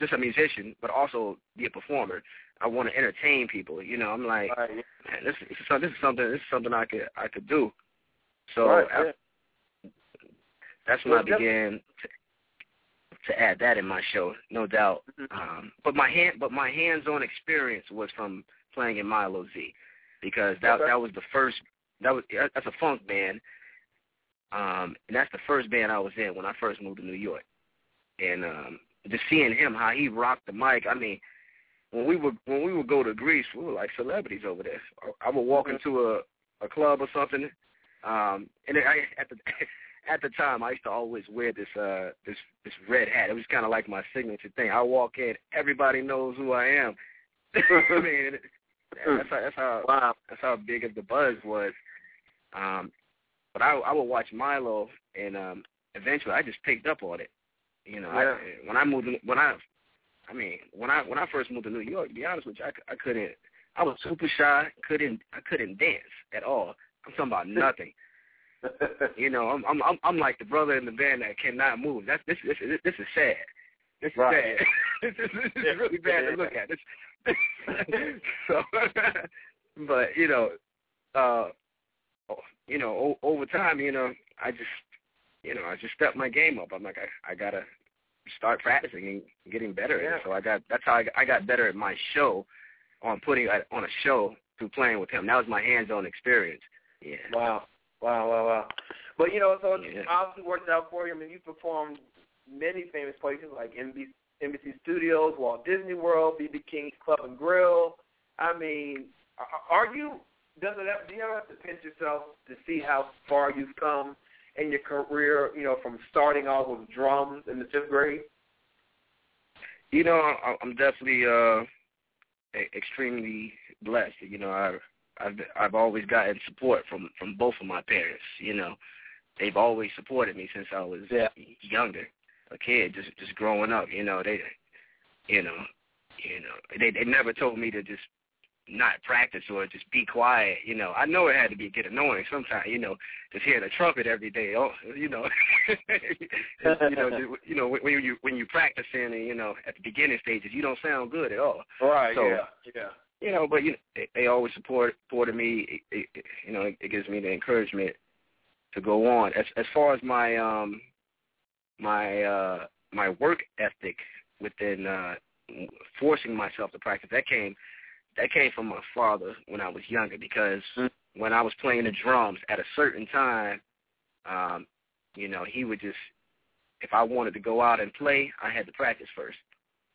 just a musician, but also be a performer. I want to entertain people. You know, I'm like, right. Man, this, this, is, this is something. This is something I could I could do. So right, yeah. I, that's when well, I began to, to add that in my show, no doubt. Mm-hmm. Um, but my hand, but my hands-on experience was from playing in Milo Z, because that okay. that was the first. That was that's a funk band. Um, and that's the first band I was in when I first moved to New York. And um, just seeing him, how he rocked the mic. I mean, when we would when we would go to Greece, we were like celebrities over there. I would walk into a, a club or something, um, and I, at the at the time I used to always wear this uh, this this red hat. It was kind of like my signature thing. I walk in, everybody knows who I am. I mean, that's how that's how, wow. that's how big of the buzz was. Um, But I, I would watch Milo, and um, eventually I just picked up on it. You know, yeah. I, when I moved, when I, I mean, when I when I first moved to New York, to be honest with you, I, I couldn't. I was super shy. Couldn't I couldn't dance at all. I'm talking about nothing. You know, I'm I'm I'm like the brother in the band that cannot move. That's this this this, this is sad. This is right. sad. this, is, this is really bad to look at. This, this so, but you know. uh You know, o- over time, you know, I just, you know, I just stepped my game up. I'm like, I, I gotta start practicing and getting better. Yeah. At it. So I got that's how I got, I got better at my show, on putting on a show through playing with him. That was my hands-on experience. Yeah. Wow, wow, wow, wow. But you know, so it's yeah. obviously worked out for you. I mean, you performed many famous places like N B C Studios, Walt Disney World, B B King's Club and Grill. I mean, are you? Does it have, do you ever have to pinch yourself to see how far you've come in your career, you know, from starting off with drums in the fifth grade? You know, I'm definitely uh, extremely blessed. You know, I, I've I've always gotten support from, from both of my parents. You know, they've always supported me since I was yeah. younger, a kid, just just growing up. You know, they, you know, you know, they they never told me to just. Not practice or just be quiet, you know. I know it had to be get annoying sometimes, you know, just hearing a trumpet every day, oh, you know, just, you know, just, you know when you when you practicing, and, you know, at the beginning stages, you don't sound good at all. Right. So, yeah. Yeah. You know, but you know, they, they always support supported me. It, it, you know, it, it gives me the encouragement to go on. As as far as my um my uh my work ethic within uh forcing myself to practice, that came. That came from my father when I was younger, because mm-hmm. when I was playing the drums at a certain time, um, you know, he would just, if I wanted to go out and play, I had to practice first.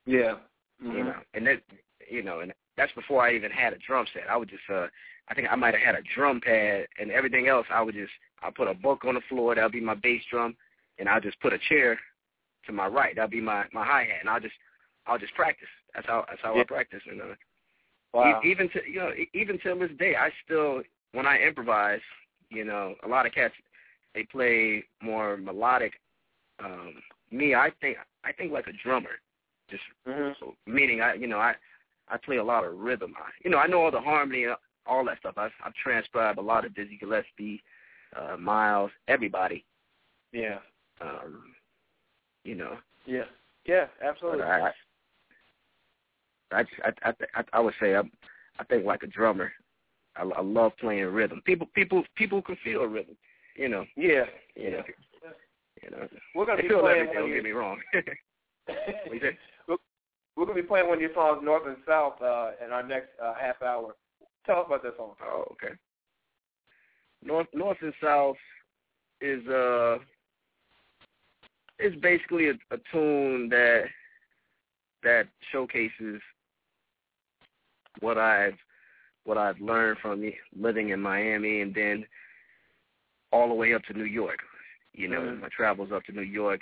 Yeah. Mm-hmm. You know, and that, you know, and that's before I even had a drum set. I would just, uh, I think I might have had a drum pad and everything else. I would just, I put a book on the floor. That would be my bass drum, and I'll just put a chair to my right. That would be my, my hi-hat, and I'll just, I'll just practice. That's how, that's how yeah. I practice, you know. Wow. Even to you know, even till this day, I still when I improvise, you know, a lot of cats they play more melodic. Um, me, I think I think like a drummer, just mm-hmm. so, meaning I you know I, I play a lot of rhythm. I, you know, I know all the harmony, and all that stuff. I, I've transcribed a lot of Dizzy Gillespie, uh, Miles, everybody. Yeah. Um, you know. Yeah. Yeah. Absolutely. I, I, I, I would say I, I think like a drummer. I, I love playing rhythm. People, people, people can feel rhythm. You know. Yeah. You know. You know, we're gonna be playing everything. Don't your... get me wrong. We're gonna be playing one of your songs, North and South, uh, in our next uh, half hour. Tell us about that song. Oh, okay. North North and South is uh is basically a, a tune that that showcases what I've what I've learned from living in Miami and then all the way up to New York. You know, mm-hmm. my travels up to New York,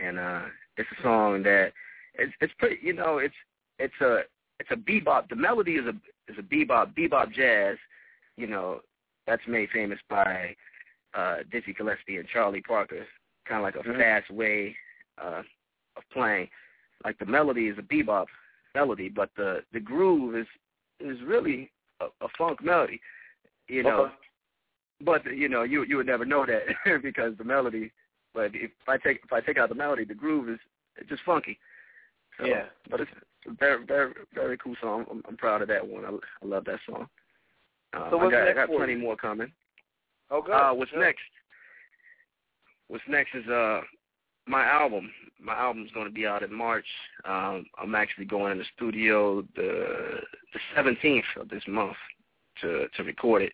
and uh, it's a song that it's, it's pretty. You know, it's it's a it's a bebop. The melody is a is a bebop bebop jazz. You know, that's made famous by uh, Dizzy Gillespie and Charlie Parker. Kind of like a mm-hmm. fast way uh, of playing. Like the melody is a bebop melody, but the, the groove is is really a, a funk melody. You know. Okay. But you know, you you would never know that because the melody. But if I take if I take out the melody, the groove is just funky. So, yeah. But it's a very very very cool song. I'm, I'm proud of that one. I, I love that song. Um, so what's I got, next I got plenty more coming. Oh, good. Uh, what's good. next? What's next is uh my album. My album's going to be out in March. Um, I'm actually going in the studio the the seventeenth of this month to to record it.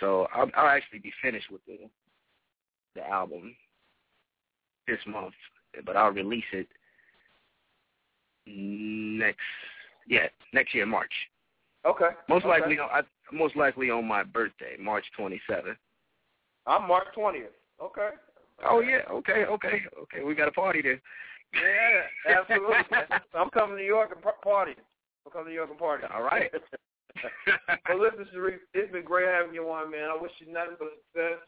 So I'll, I'll actually be finished with the, the album this month, but I'll release it next, yeah, next year, March. Okay. Most okay. likely, I, most likely on my birthday, March twenty-seventh. I'm March twentieth. Okay. Oh yeah. Okay. Okay. Okay. We got a party there. Yeah, absolutely. I'm coming to New York and party. I'm coming to New York and party. All right. Well, listen, Shareef, it's been great having you on, man. I wish you nothing but success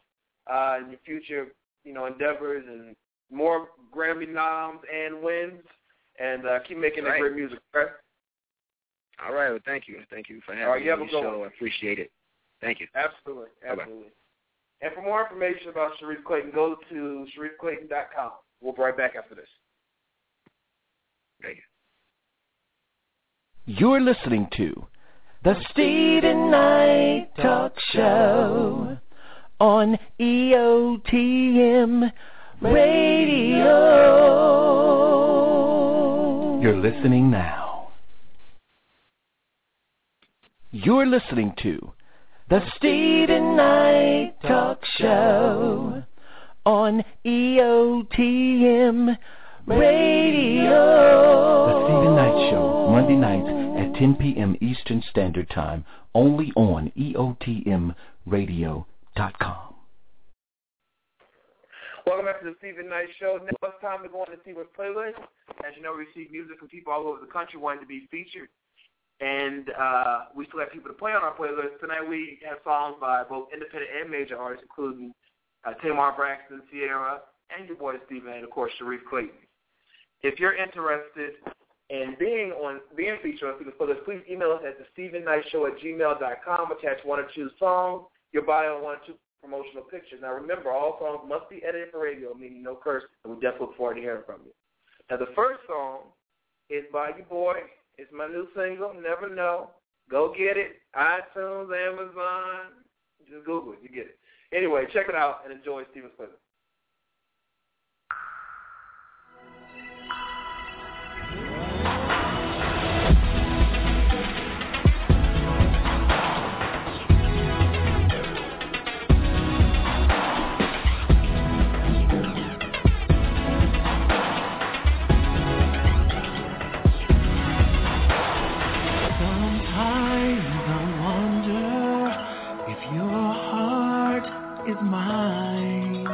uh, in your future, you know, endeavors and more Grammy noms and wins, and uh, keep making right. that great music. Right? All right. Well, thank you. Thank you for having right, me on the show. I appreciate it. Thank you. Absolutely. Absolutely. Bye-bye. And for more information about Shareef Clayton, go to Shareef Clayton dot com. We'll be right back after this. Thank you. You're listening to The Steven Knight Talk Show on E O T M Radio. You're listening now. You're listening to The Steven Knight Talk Show on E O T M Radio. The Steven Knight Show, Monday nights at ten p.m. Eastern Standard Time, only on E O T M radio dot com. Welcome back to the Steven Knight Show. Now it's time to go on to Steven's playlist. As you know, we receive music from people all over the country wanting to be featured. And uh, we still have people to play on our playlist. Tonight we have songs by both independent and major artists, including uh, Tamar Braxton, Sierra, and your boy Steven, and of course Shareef Clayton. If you're interested... and being on being featured on Steven's playlist, please email us at the Steven Knight Show at gmail dot com. Attach one or two songs, your bio, and one or two promotional pictures. Now remember, all songs must be edited for radio, meaning no curse, and we definitely look forward to hearing from you. Now the first song is by your boy. It's my new single, Never Know. Go get it. iTunes, Amazon. Just Google it, you get it. Anyway, check it out and enjoy Steven's playlist. Mine.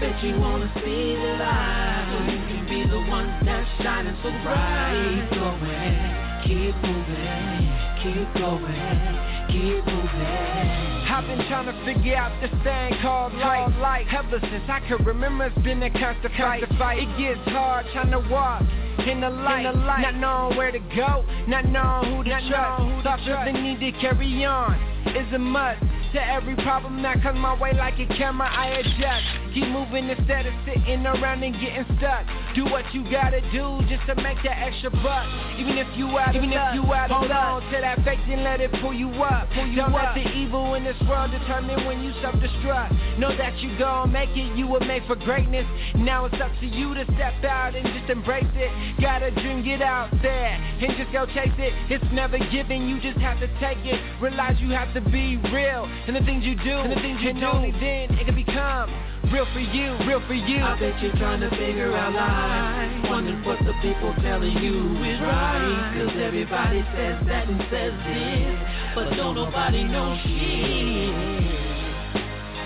I Bet you wanna see the light, so you can be the one that's shining so bright. Keep going, keep moving, keep going, keep moving. I've been trying to figure out this thing called life. life Ever since I could remember, it's been a constant fight. It gets hard trying to walk in the light, in the light. Not knowing where to go, not knowing who to not trust. Thoughts of the need to carry on is a must. To every problem that comes my way like a camera, I adjust. Keep moving instead of sitting around and getting stuck. Do what you gotta do just to make that extra buck. Even if you out of luck, hold on to that faith and let it pull you up. Pull you Don't up. Let the evil in this world determine when you self-destruct. Know that you gon' make it, you were made for greatness. Now it's up to you to step out and just embrace it. Gotta dream, get out there and just go chase it. It's never given, you just have to take it. Realize you have to be real. And the things you do, and the things you and do, only then it can become real for you, real for you. I bet you're trying to figure out life, wondering what the people telling you is right. Cause everybody says that and says this, but don't nobody know shit.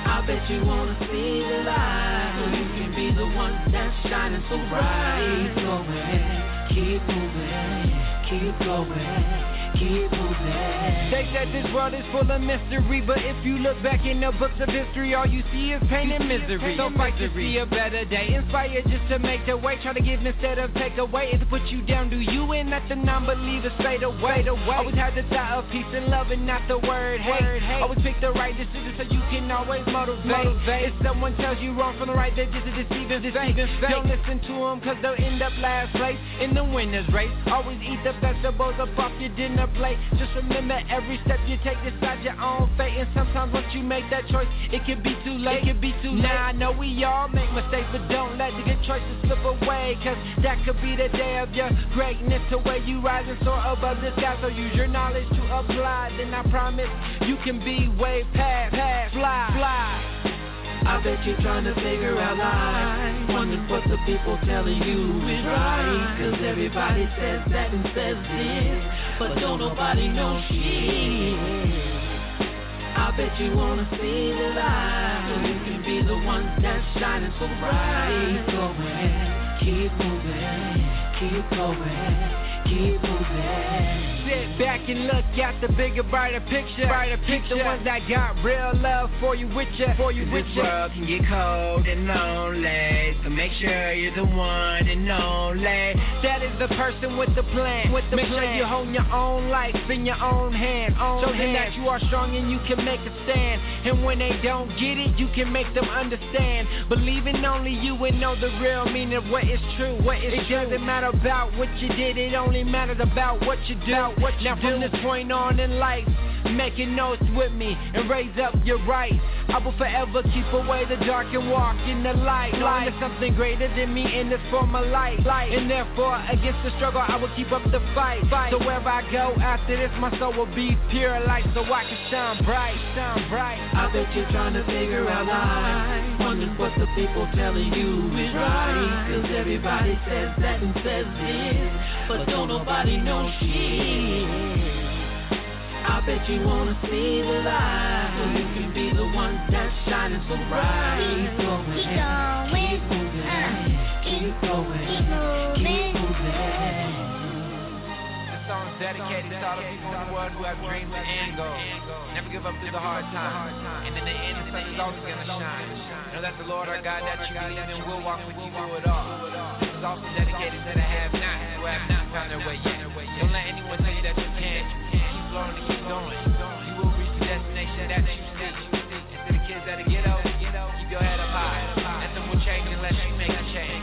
I bet you wanna see the light, so you can be the one that's shining so bright. Keep going, keep moving, keep going. They said this world is full of mystery, but if you look back in the books of history, all you see is pain and misery. So fight to see a better day, inspire just to make the way. Try to give instead of take away, it's put you down, do you and not the non-believer straight away. Always had the thought of peace and love and not the word hate. Always pick the right decision so you can always motivate. If someone tells you wrong from the right, they're just a deceiving fake. Don't listen to them cause they'll end up last place in the winner's race. Always eat the vegetables up off your dinner plate. Just remember every step you take decide your own fate. And sometimes once you make that choice, it could be too late. It could be too late. Now I know we all make mistakes, but don't let the good choices slip away. Cause that could be the day of your greatness, to where you rise and soar above the sky. So use your knowledge to apply, then I promise you can be way past, past, fly, fly. I bet you're trying to figure out life, wondering what the people telling you is right. Cause everybody says that and says this, but don't nobody know shit. I bet you wanna see the light, so you can be the one that's shining so bright. Keep going, keep moving, keep going, keep moving. Sit back and look at the bigger, brighter picture. Brighter picture. The ones that got real love for you, with you, for you, with you. This world can get cold and lonely, so make sure you're the one and only. That is the person with the plan. With the make plan. Sure you hold your own life in your own hand. Own Showing hand. That you are strong and you can make a stand. And when they don't get it, you can make them understand. Believe in only you and know the real meaning of what is true. What is it true. Doesn't matter about what you did. It only matters about what you do. About What you now do. From this point on in life, making notes with me and raise up your right. I will forever keep away the dark and walk in the light. Life is something greater than me in this form of light. light. And therefore, against the struggle, I will keep up the fight. fight. So wherever I go after this, my soul will be pure light, so I can shine bright, shine bright. I bet you're trying to figure out life, wondering what the people telling you is right. Cause everybody says that and says this, but don't nobody know shit. I bet you wanna see the light, so you can be the one that's shining so bright. Keep going, keep moving, keep going, keep moving. This song is dedicated to all the people in the world who have dreams and goals. Never give up through the hard times, and in the end, the sun is always gonna shine. Know that the Lord our God that you believe in will walk with you through it all. This is also dedicated to the have-nots who have not found their way yet. Don't let anyone tell you that you can't. Keep going, keep going. You will reach the destination that you seek. And to the kids that are ghetto, keep your head up high. Nothing will change unless you make a change.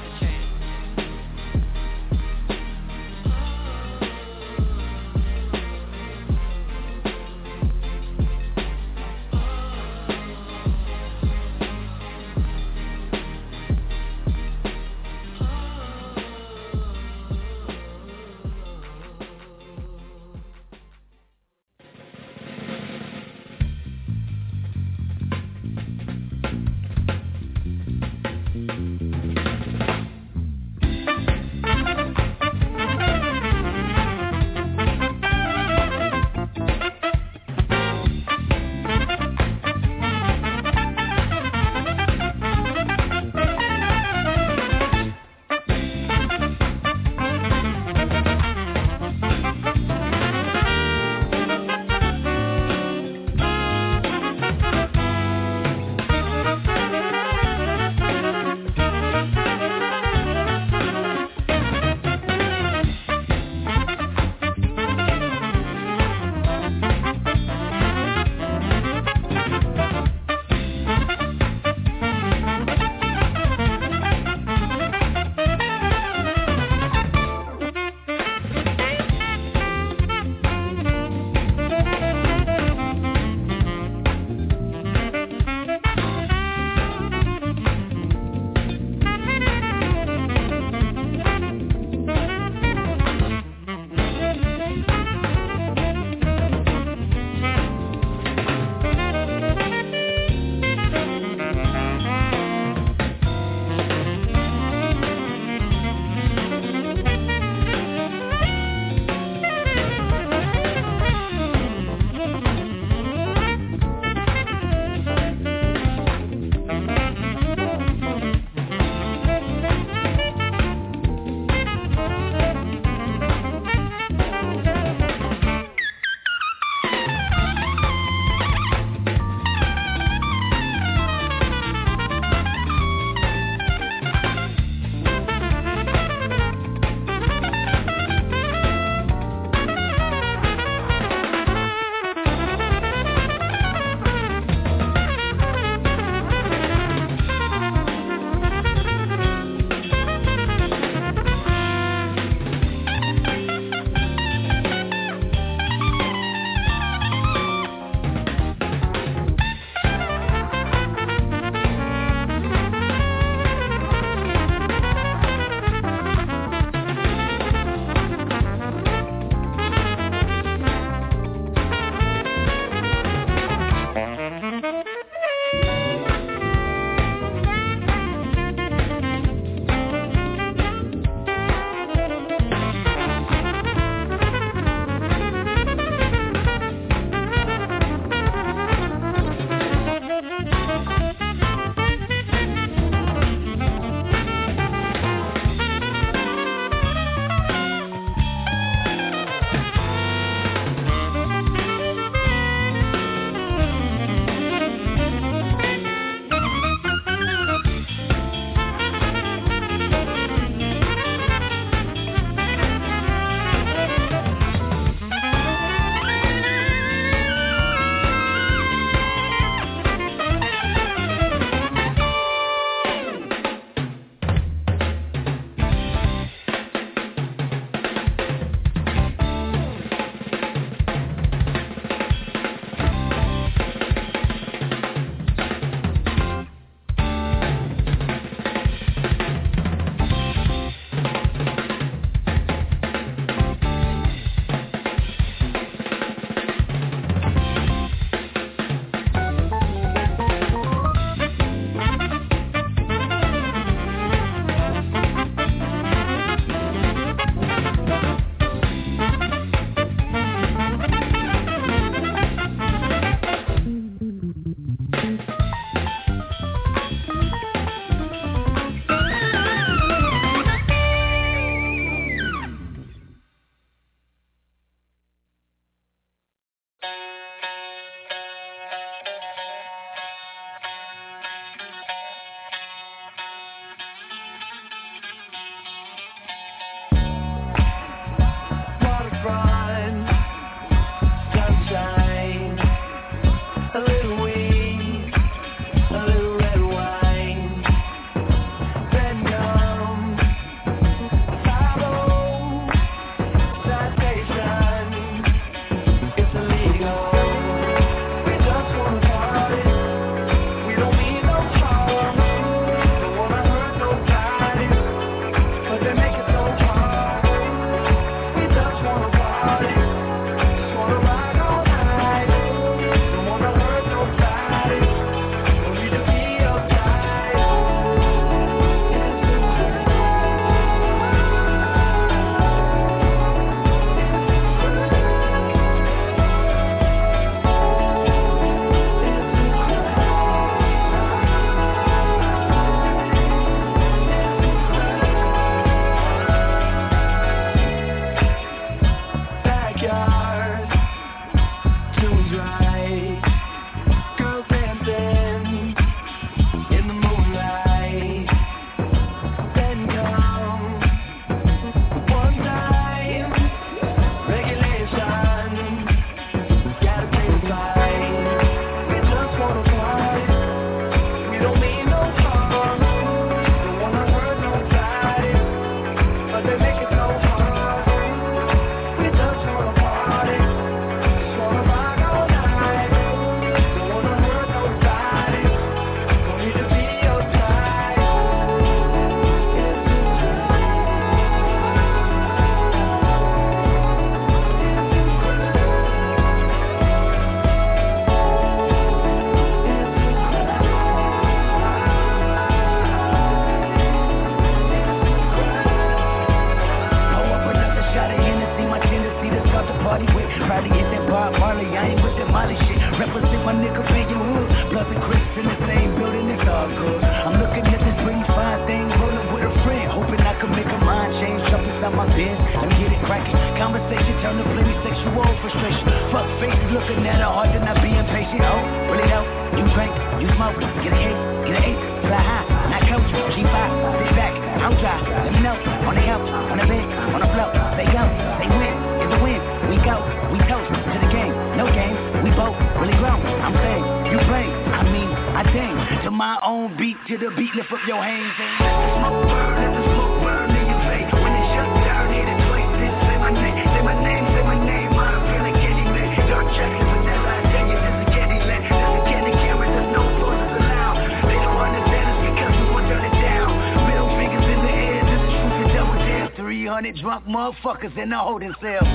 time to blame sexual frustration. Fuck face, looking at her hard to not be impatient. Oh, really though? You drink, you smoke, get an eight, get an eight, fly high, not coach, G five, sit back, I'm dry, let me know, on the help, on the bench, on the floor, they go, they win, it's a win, we go, we toast to the game, no game, we both really grown, I'm saying, you play, I mean, I dang, to my own beat, to the beat, lift up your hands and let the smoke burn, let the smoke burn in your face, when they shut down, hit it twice, then say my name, say my name, say my name, I'm feeling giddy, man, don't check it, but that's I tell you, that's a giddy land, that's a giddy carrot, there's no borders allowed, they don't understand us because we won't turn it down, middle fingers in the air, this is truth and double dare, three hundred drunk motherfuckers in the holding cell.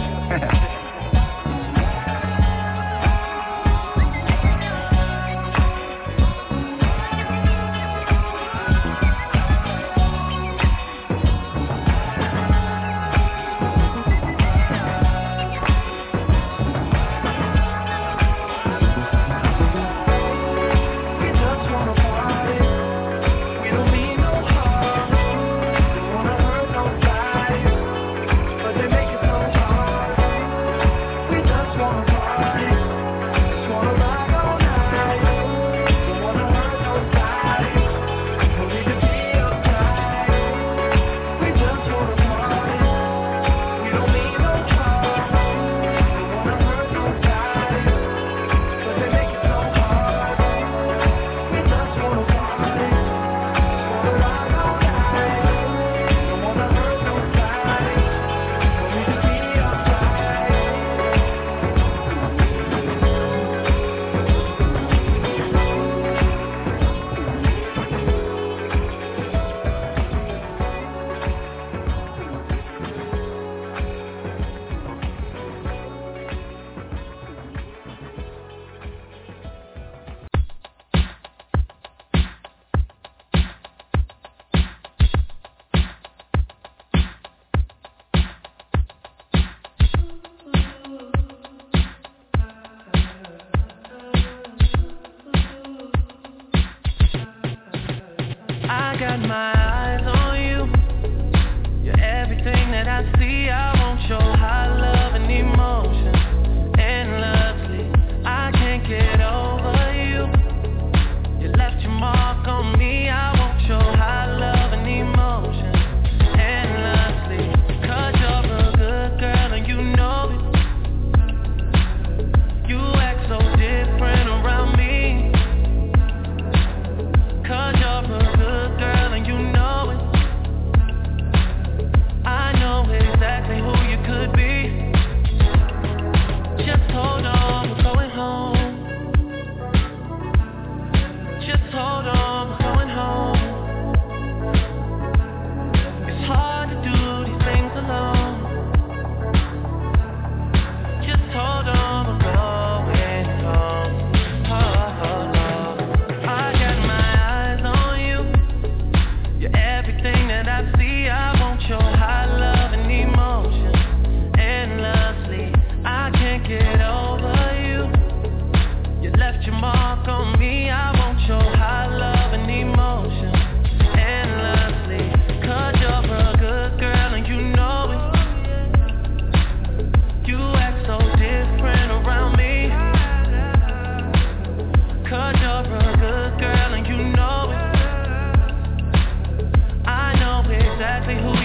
Who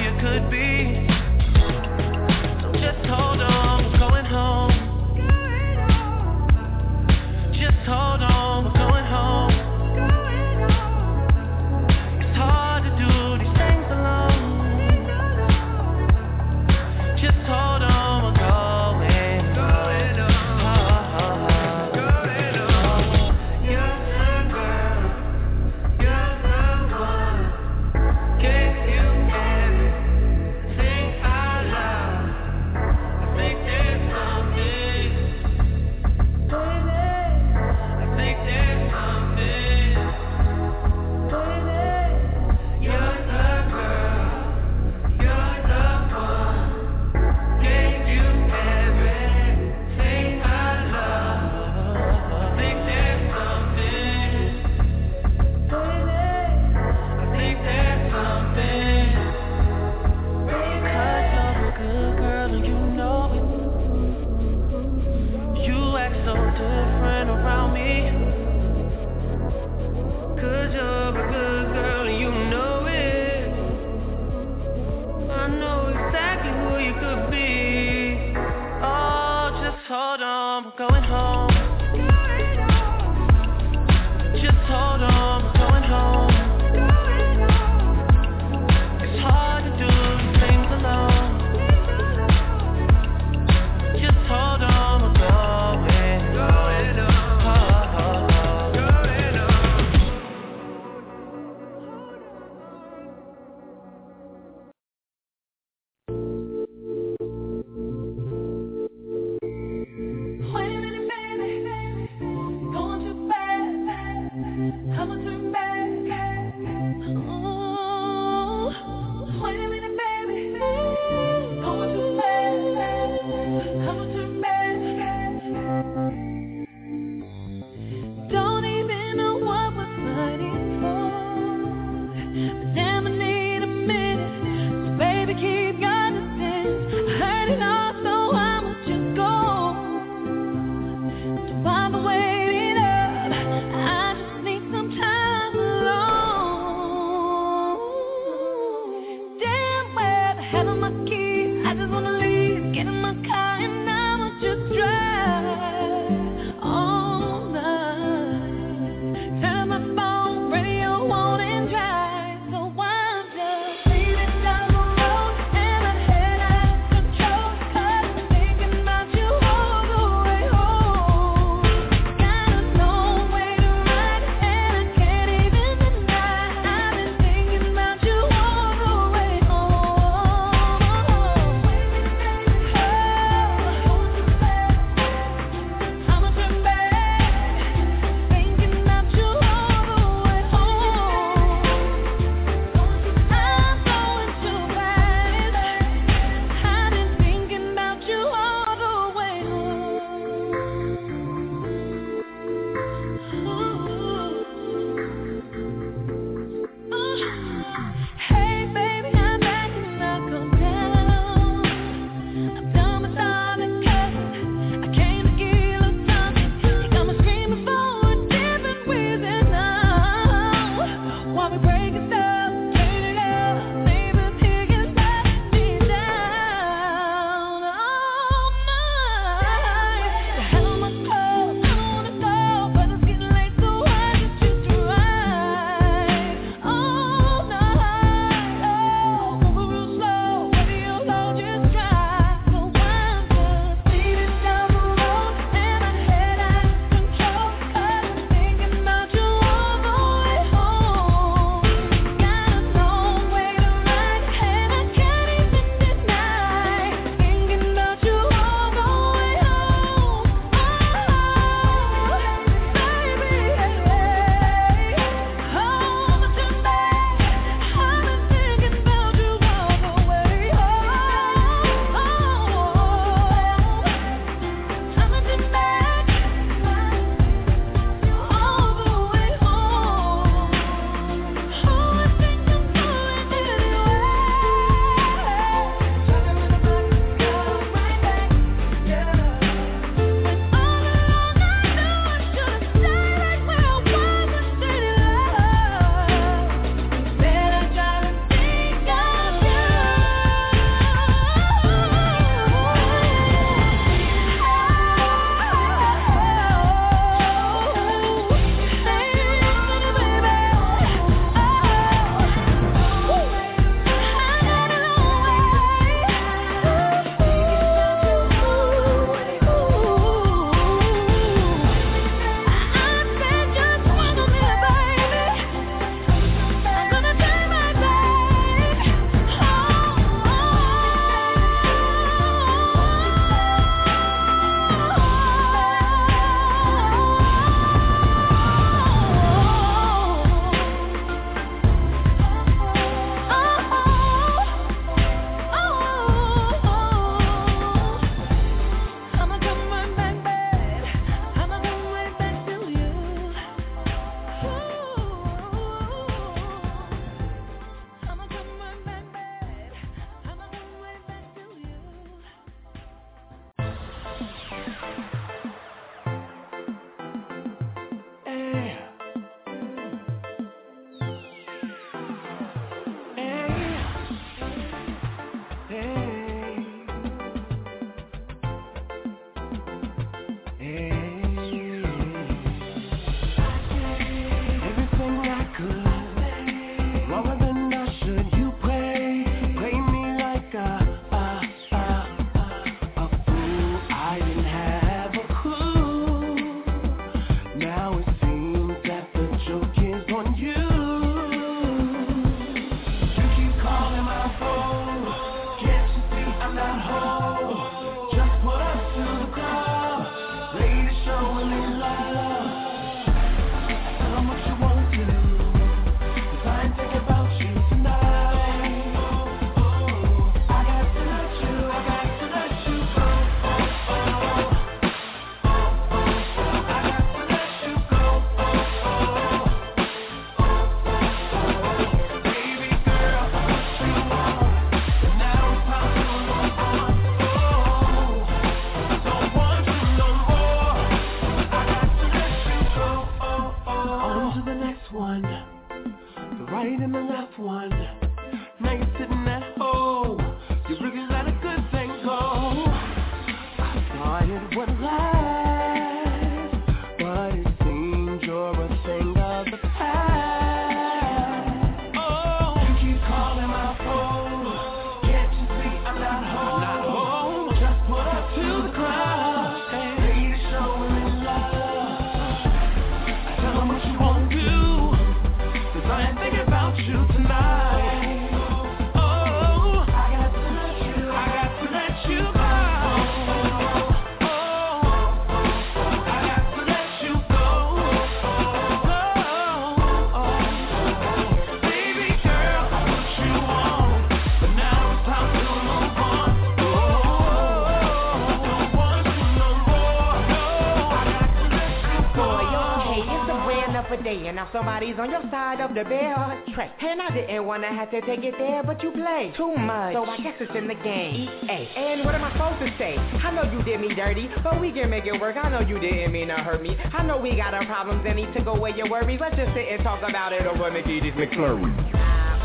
day, and now somebody's on your side of the bell track. And I didn't wanna have to take it there, but you play too much, so I guess it's in the game. E A. And what am I supposed to say? I know you did me dirty, but we can make it work. I know you didn't mean to hurt me. I know we got our problems and he took away your worries. Let's just sit and talk about it over McGee's McFlurry.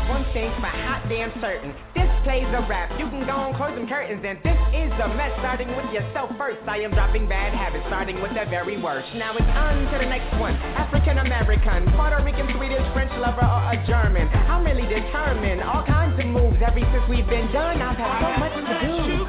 One thing's for hot damn certain, this plays a rap. You can go and close them curtains, and this is a mess, starting with yourself first. I am dropping bad habits, starting with the very worst. Now it's on to the next one. African-American, Puerto Rican, Swedish, French lover, or a German. I'm really determined, all kinds of moves. Ever since we've been done, I've had so much to do.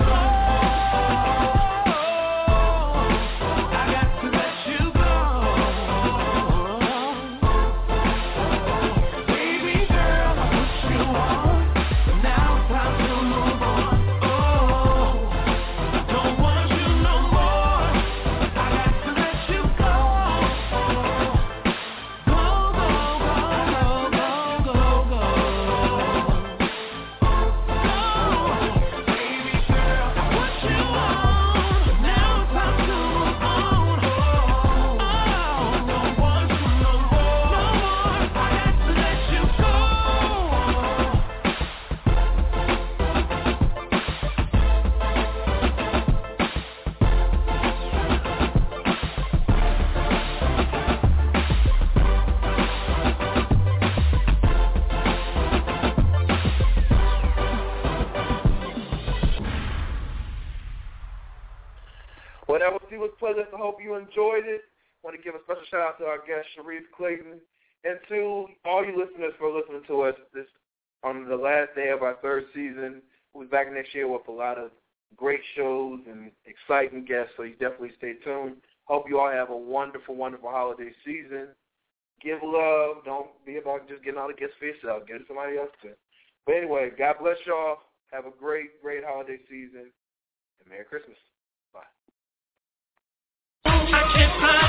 I hope you enjoyed it. I want to give a special shout out to our guest Shareef Clayton, and to all you listeners for listening to us this on the last day of our third season. We'll be back next year with a lot of great shows and exciting guests, so you definitely stay tuned. Hope you all have a wonderful, wonderful holiday season. Give love. Don't be about just getting all the gifts for yourself. Give somebody else to. But anyway, God bless y'all. Have a great, great holiday season, and Merry Christmas. I can't find